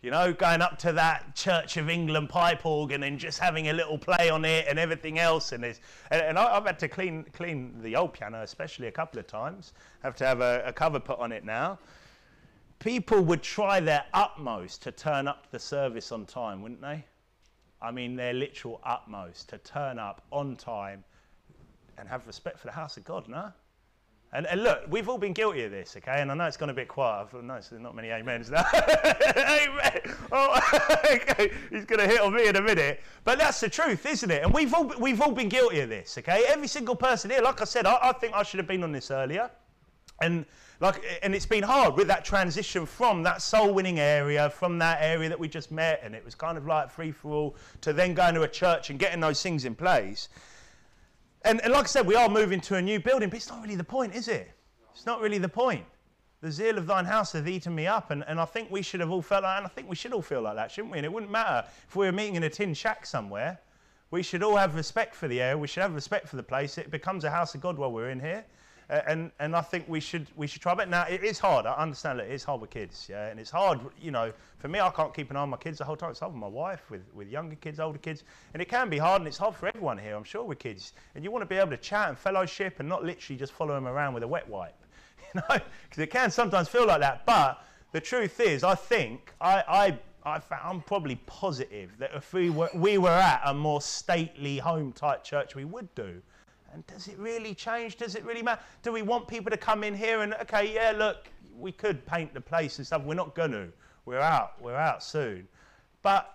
You know, going up to that Church of England pipe organ and just having a little play on it and everything else. And I've had to clean the old piano, especially a couple of times. Have to have a cover put on it now. People would try their utmost to turn up the service on time, wouldn't they? I mean, their literal utmost to turn up on time and have respect for the house of God, no? And look, we've all been guilty of this, okay? And I know it's gone a bit quiet. I know there's not many amens now. Amen. Oh, okay. He's going to hit on me in a minute. But that's the truth, isn't it? And we've all been guilty of this, okay? Every single person here, like I said, I think I should have been on this earlier. And it's been hard with that transition from that soul-winning area, from that area that we just met, and it was kind of like free-for-all, to then going to a church and getting those things in place. And like I said, we are moving to a new building, but it's not really the point, is it? It's not really the point. The zeal of thine house hath eaten me up, and I think we should have all felt like that, and I think we should all feel like that, shouldn't we? And it wouldn't matter if we were meeting in a tin shack somewhere. We should all have respect for the area. We should have respect for the place. It becomes a house of God while we're in here. And I think we should try it. Now, it is hard. I understand that it is hard with kids, yeah? And it's hard, you know, for me, I can't keep an eye on my kids the whole time. It's hard with my wife, with younger kids, older kids. And it can be hard, and it's hard for everyone here, I'm sure, with kids. And you want to be able to chat and fellowship and not literally just follow them around with a wet wipe, you know? Because it can sometimes feel like that. But the truth is, I think, I'm probably positive that if we were at a more stately home-type church, we would do. And does it really change? Does it really matter? Do we want people to come in here and, okay, yeah, look, we could paint the place and stuff. We're not going to. We're out soon. But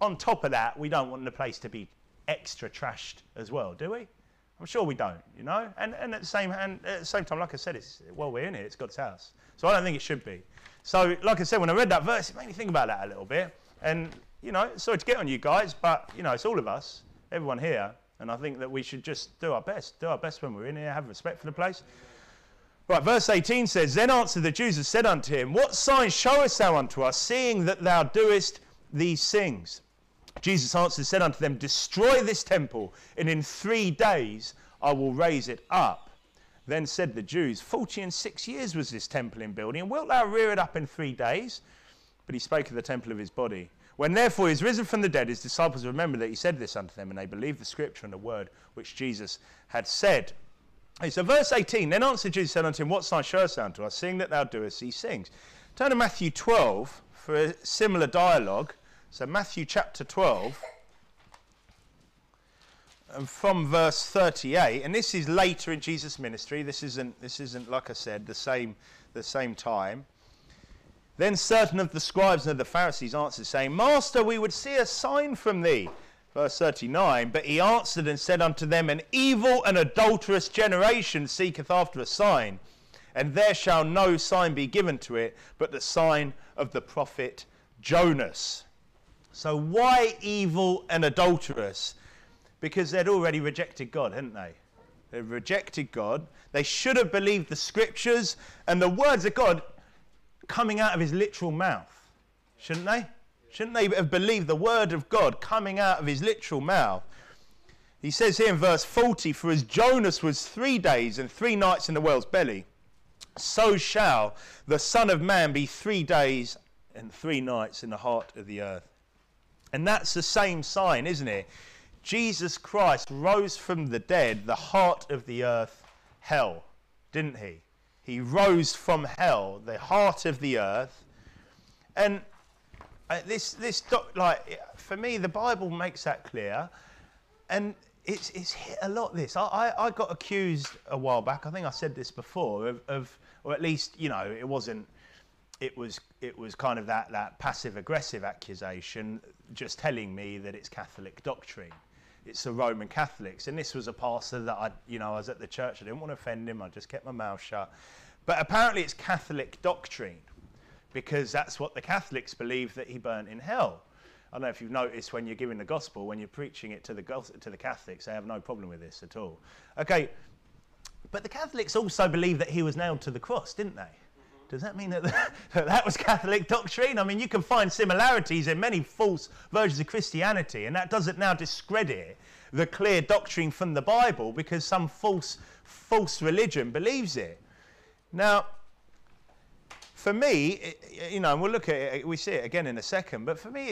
on top of that, we don't want the place to be extra trashed as well, do we? I'm sure we don't, you know? And at the same time, like I said, it's, while we're in it, it's God's house. So I don't think it should be. So like I said, when I read that verse, it made me think about that a little bit. And, you know, sorry to get on you guys, but, you know, it's all of us, everyone here. And I think that we should just do our best when we're in here, have respect for the place. Right, verse 18 says, Then answered the Jews and said unto him, What sign showest thou unto us, seeing that thou doest these things? Jesus answered and said unto them, Destroy this temple, and in 3 days I will raise it up. Then said the Jews, 46 years was this temple in building, and wilt thou rear it up in 3 days? But he spake of the temple of his body. When therefore he is risen from the dead, his disciples remembered that he said this unto them, and they believed the scripture and the word which Jesus had said. Okay, so verse 18, Then answered Jesus, said unto him, What sign showest thou unto us, seeing that thou doest these things? Turn to Matthew 12 for a similar dialogue. So Matthew chapter 12, and from verse 38, and this is later in Jesus' ministry. This isn't like I said, the same time. Then certain of the scribes and of the Pharisees answered, saying, Master, we would see a sign from thee. Verse 39, But he answered and said unto them, An evil and adulterous generation seeketh after a sign, and there shall no sign be given to it, but the sign of the prophet Jonas. So why evil and adulterous? Because they'd already rejected God, hadn't they? They rejected God. They should have believed the scriptures and the words of God coming out of his literal mouth, shouldn't they? Shouldn't they have believed the word of God coming out of his literal mouth? He says here in verse 40, For as Jonas was 3 days and 3 nights in the whale's belly, so shall the Son of Man be 3 days and 3 nights in the heart of the earth. And that's the same sign, isn't it? Jesus Christ rose from the dead, the heart of the earth, hell, didn't he? He rose from hell, the heart of the earth. And for me, the Bible makes that clear. And it's hit a lot, this. I got accused a while back, I think I said this before, or at least, you know, it was kind of that passive-aggressive accusation, just telling me that it's Catholic doctrine. It's the Roman Catholics, and this was a pastor that I was at the church. I didn't want to offend him. I just kept my mouth shut. But apparently, it's Catholic doctrine because that's what the Catholics believe, that he burnt in hell. I don't know if you've noticed when you're giving the gospel, when you're preaching it to the Catholics, they have no problem with this at all. Okay, but the Catholics also believe that he was nailed to the cross, didn't they? Mm-hmm. Does that mean that was Catholic doctrine? I mean, you can find similarities in many false versions of Christianity, and that doesn't now discredit the clear doctrine from the Bible because some false religion believes it. Now, for me, and we'll look at it, we see it again in a second, but for me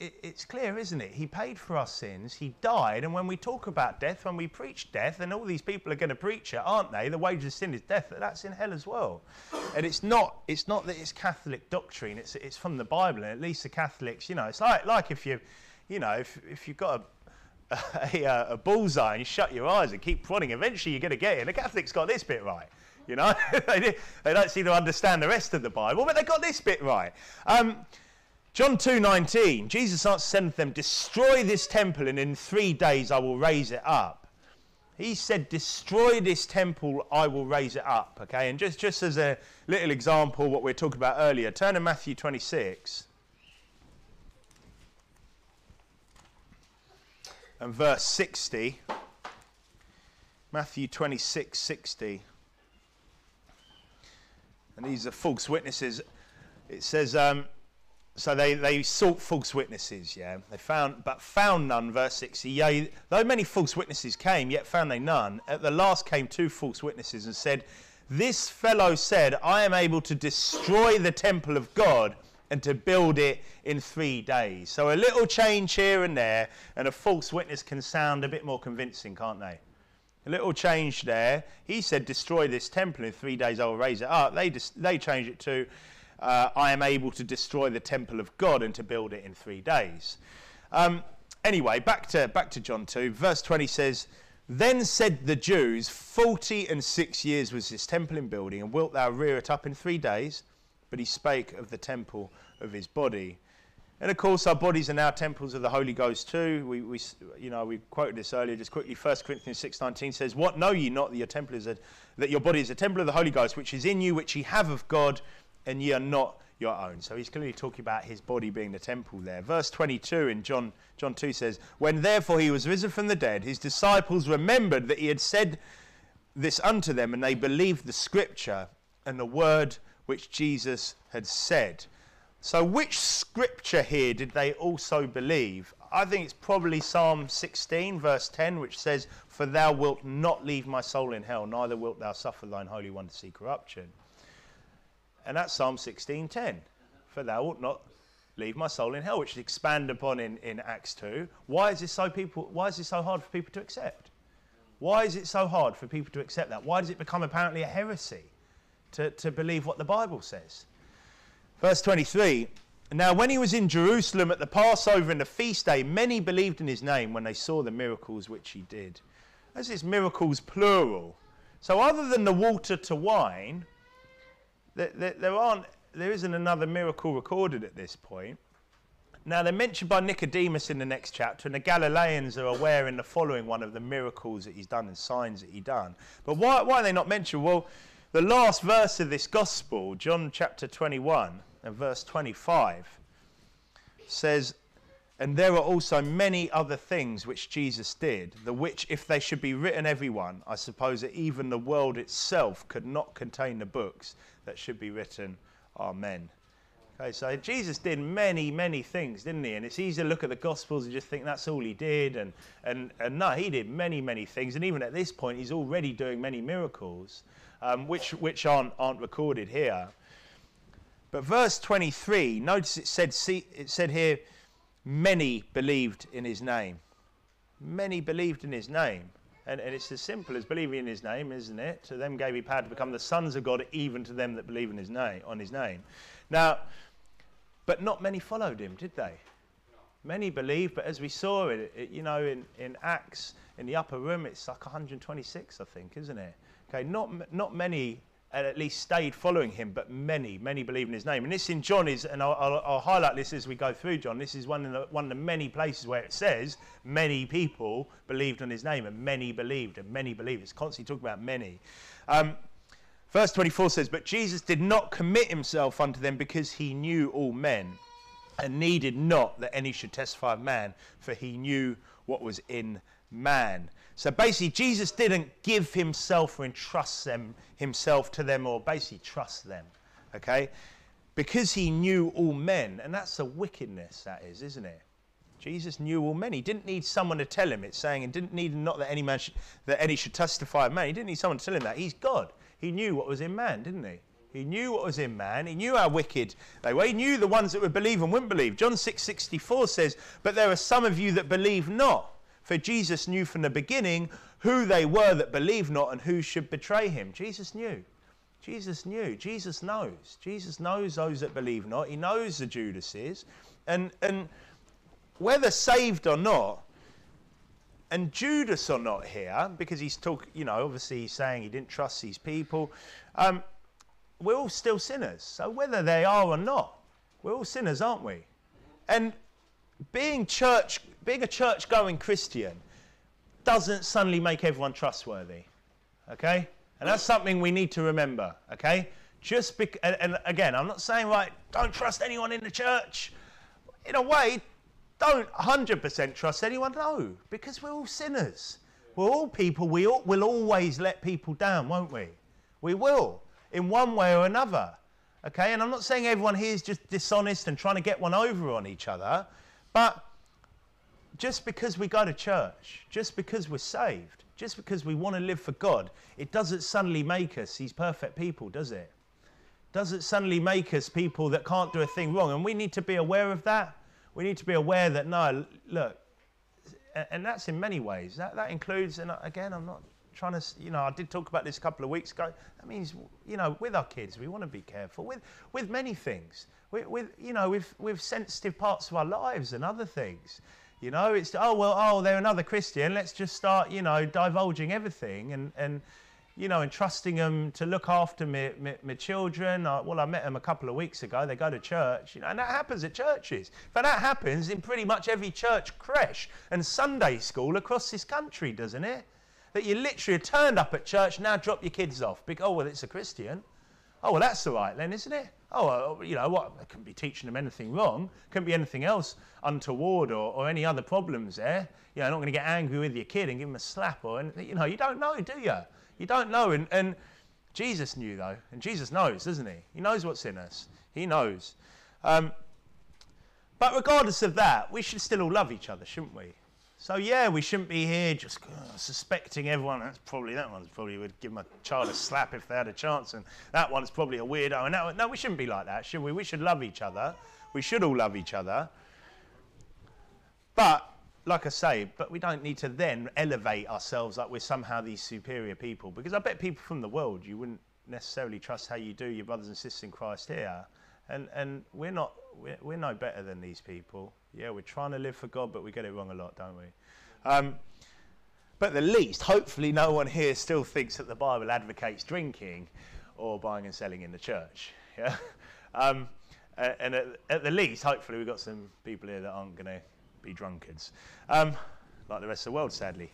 it's clear, isn't it? He paid for our sins, he died, and when we talk about death, when we preach death, and all these people are going to preach it, aren't they? The wages of sin is death, that's in hell as well. And it's not that it's Catholic doctrine, it's from the Bible, and at least the Catholics, it's like if you, if you've got a bullseye and you shut your eyes and keep prodding, eventually you're going to get it. The Catholics got this bit right. They don't seem to understand the rest of the Bible, but they got this bit right. John 2:19, Jesus answered and said unto them, Destroy this temple, and in 3 days I will raise it up. He said, Destroy this temple, I will raise it up. Okay, and just as a little example, what we were talking about earlier, turn to Matthew 26 and verse 60. Matthew 26:60. And these are false witnesses. It says, so they sought false witnesses, yeah. But found none, verse 60. Yea, though many false witnesses came, yet found they none. At the last came 2 false witnesses and said, This fellow said, I am able to destroy the temple of God and to build it in 3 days. So a little change here and there, and a false witness can sound a bit more convincing, can't they? A little change there. He said, Destroy this temple, in 3 days I will raise it up. They changed it to, I am able to destroy the temple of God and to build it in 3 days. Anyway, back to John 2. Verse 20 says, Then said the Jews, 46 years was this temple in building, and wilt thou rear it up in 3 days? But he spake of the temple of his body. And of course, our bodies are now temples of the Holy Ghost too. We quoted this earlier just quickly. 1 Corinthians 6:19 says, What know ye not, that your body is a temple of the Holy Ghost, which is in you, which ye have of God, and ye are not your own. So he's clearly talking about his body being the temple there. Verse 22 in John 2 says, When therefore he was risen from the dead, his disciples remembered that he had said this unto them, and they believed the scripture and the word which Jesus had said. So which scripture here did they also believe? I think it's probably Psalm 16, verse 10, which says, "For thou wilt not leave my soul in hell, neither wilt thou suffer thine Holy One to see corruption." And that's Psalm 16:10. "For thou wilt not leave my soul in hell," which is expanded upon in Acts 2. Why is this so hard for people to accept? Why is it so hard for people to accept that? Why does it become apparently a heresy to believe what the Bible says? Verse 23, "Now when he was in Jerusalem at the Passover and the feast day, many believed in his name when they saw the miracles which he did." As it's miracles plural. So other than the water to wine, there isn't another miracle recorded at this point. Now they're mentioned by Nicodemus in the next chapter, and the Galileans are aware in the following one of the miracles that he's done and signs that he done. But why are they not mentioned? Well, the last verse of this gospel, John chapter 21 and verse 25, says, "And there are also many other things which Jesus did, the which if they should be written every one, I suppose that even the world itself could not contain the books that should be written. Amen." Okay, so Jesus did many, many things, didn't he? And it's easy to look at the Gospels and just think that's all he did. And no, he did many, many things. And even at this point, he's already doing many miracles, which aren't recorded here. But verse 23, notice it said, see, it said here, "Many believed in his name." Many believed in his name. And it's as simple as believing in his name, isn't it? "To them gave he power to become the sons of God, even to them that believe in his name, on his name." Now, but not many followed him, did they? Many believed, but as we saw in Acts, in the upper room, it's like 126, I think, isn't it? Okay, not many at least stayed following him, but many believed in his name. And this in John is, and I'll highlight this as we go through John, this is one of the many places where it says many people believed on his name, and many believed, and many believed. It's constantly talking about many. Verse 24 says, "But Jesus did not commit himself unto them, because he knew all men, and needed not that any should testify of man, for he knew what was in man." So basically, Jesus didn't give himself or entrust himself to them, or basically trust them, okay? Because he knew all men, and that's the wickedness that is, isn't it? Jesus knew all men. He didn't need someone to tell him. It's saying, and didn't need not that any man that any should testify of man. He didn't need someone to tell him that. He's God. He knew what was in man, didn't he? He knew what was in man. He knew how wicked they were. He knew the ones that would believe and wouldn't believe. John 6:64 says, "But there are some of you that believe not. For Jesus knew from the beginning who they were that believed not and who should betray him." Jesus knew. Jesus knew. Jesus knows. Jesus knows those that believe not. He knows the Judases. And whether saved or not, and Judas or not here, because he's talking, obviously he's saying he didn't trust these people. We're all still sinners. So whether they are or not, we're all sinners, aren't we? And being a church-going Christian doesn't suddenly make everyone trustworthy, okay? And that's something we need to remember, okay? And again, I'm not saying, right, don't trust anyone in the church. In a way, don't 100% trust anyone, no, because we're all sinners. We're all people. We'll always let people down, won't we? We will, in one way or another, okay? And I'm not saying everyone here is just dishonest and trying to get one over on each other. But just because we go to church, just because we're saved, just because we want to live for God, it doesn't suddenly make us these perfect people, does it? Doesn't suddenly make us people that can't do a thing wrong. And we need to be aware of that. We need to be aware that, no, look, and that's in many ways. That includes, and again, I'm not trying to, I did talk about this a couple of weeks ago. That means, with our kids, we want to be careful with many things. With sensitive parts of our lives and other things, it's they're another Christian. Let's just start, divulging everything and trusting them to look after my children. I met them a couple of weeks ago. They go to church, and that happens at churches. But that happens in pretty much every church creche and Sunday school across this country, doesn't it? That you literally turned up at church, now drop your kids off. Oh, well, it's a Christian. Oh, well, that's all right then, isn't it? Oh, what? I couldn't be teaching them anything wrong. Couldn't be anything else untoward or any other problems there. You're not going to get angry with your kid and give him a slap or anything. You don't know, do you? You don't know. And Jesus knew, though. And Jesus knows, doesn't he? He knows what's in us. He knows. But regardless of that, we should still all love each other, shouldn't we? So yeah, we shouldn't be here just suspecting everyone. That one would give my child a slap if they had a chance, and that one's probably a weirdo. And that, no, we shouldn't be like that, should we? We should love each other. We should all love each other. But like I say, but we don't need to then elevate ourselves like we're somehow these superior people, because I bet people from the world you wouldn't necessarily trust how you do your brothers and sisters in Christ here. And we're no better than these people. Yeah, we're trying to live for God, but we get it wrong a lot, don't we? But at least, hopefully, no one here still thinks that the Bible advocates drinking or buying and selling in the church. Yeah, and at the least, hopefully, we've got some people here that aren't going to be drunkards, like the rest of the world, sadly,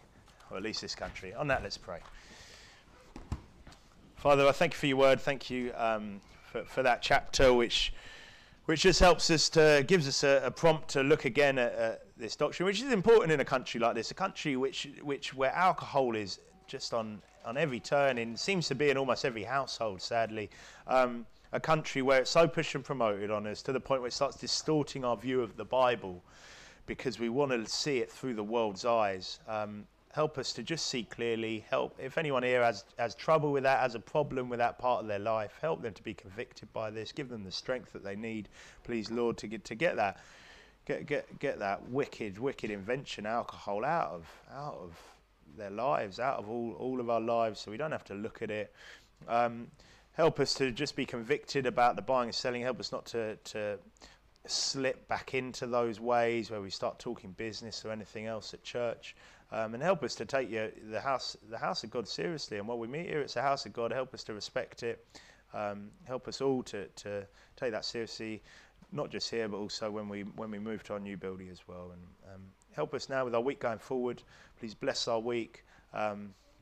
or at least this country. On that, let's pray. Father, I thank you for your word. Thank you for that chapter, which just helps us to, gives us a prompt to look again at this doctrine, which is important in a country like this, a country which where alcohol is just on every turn and seems to be in almost every household, sadly. A country where it's so pushed and promoted on us to the point where it starts distorting our view of the Bible because we want to see it through the world's eyes. Help us to just see clearly. Help, if anyone here has trouble with that, has a problem with that part of their life, help them to be convicted by this. Give them the strength that they need, please, Lord, to get that wicked invention, alcohol, out of their lives, out of all of our lives, so we don't have to look at it. Help us to just be convicted about the buying and selling. Help us not to slip back into those ways where we start talking business or anything else at church. And help us to take the house of God seriously. And while we meet here, it's a house of God. Help us to respect it. Help us all to take that seriously, not just here, but also when we move to our new building as well. And help us now with our week going forward. Please bless our week.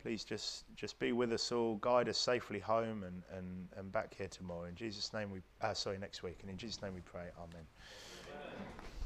Please just be with us all. Guide us safely home and back here tomorrow. In Jesus' name, next week. And in Jesus' name we pray. Amen.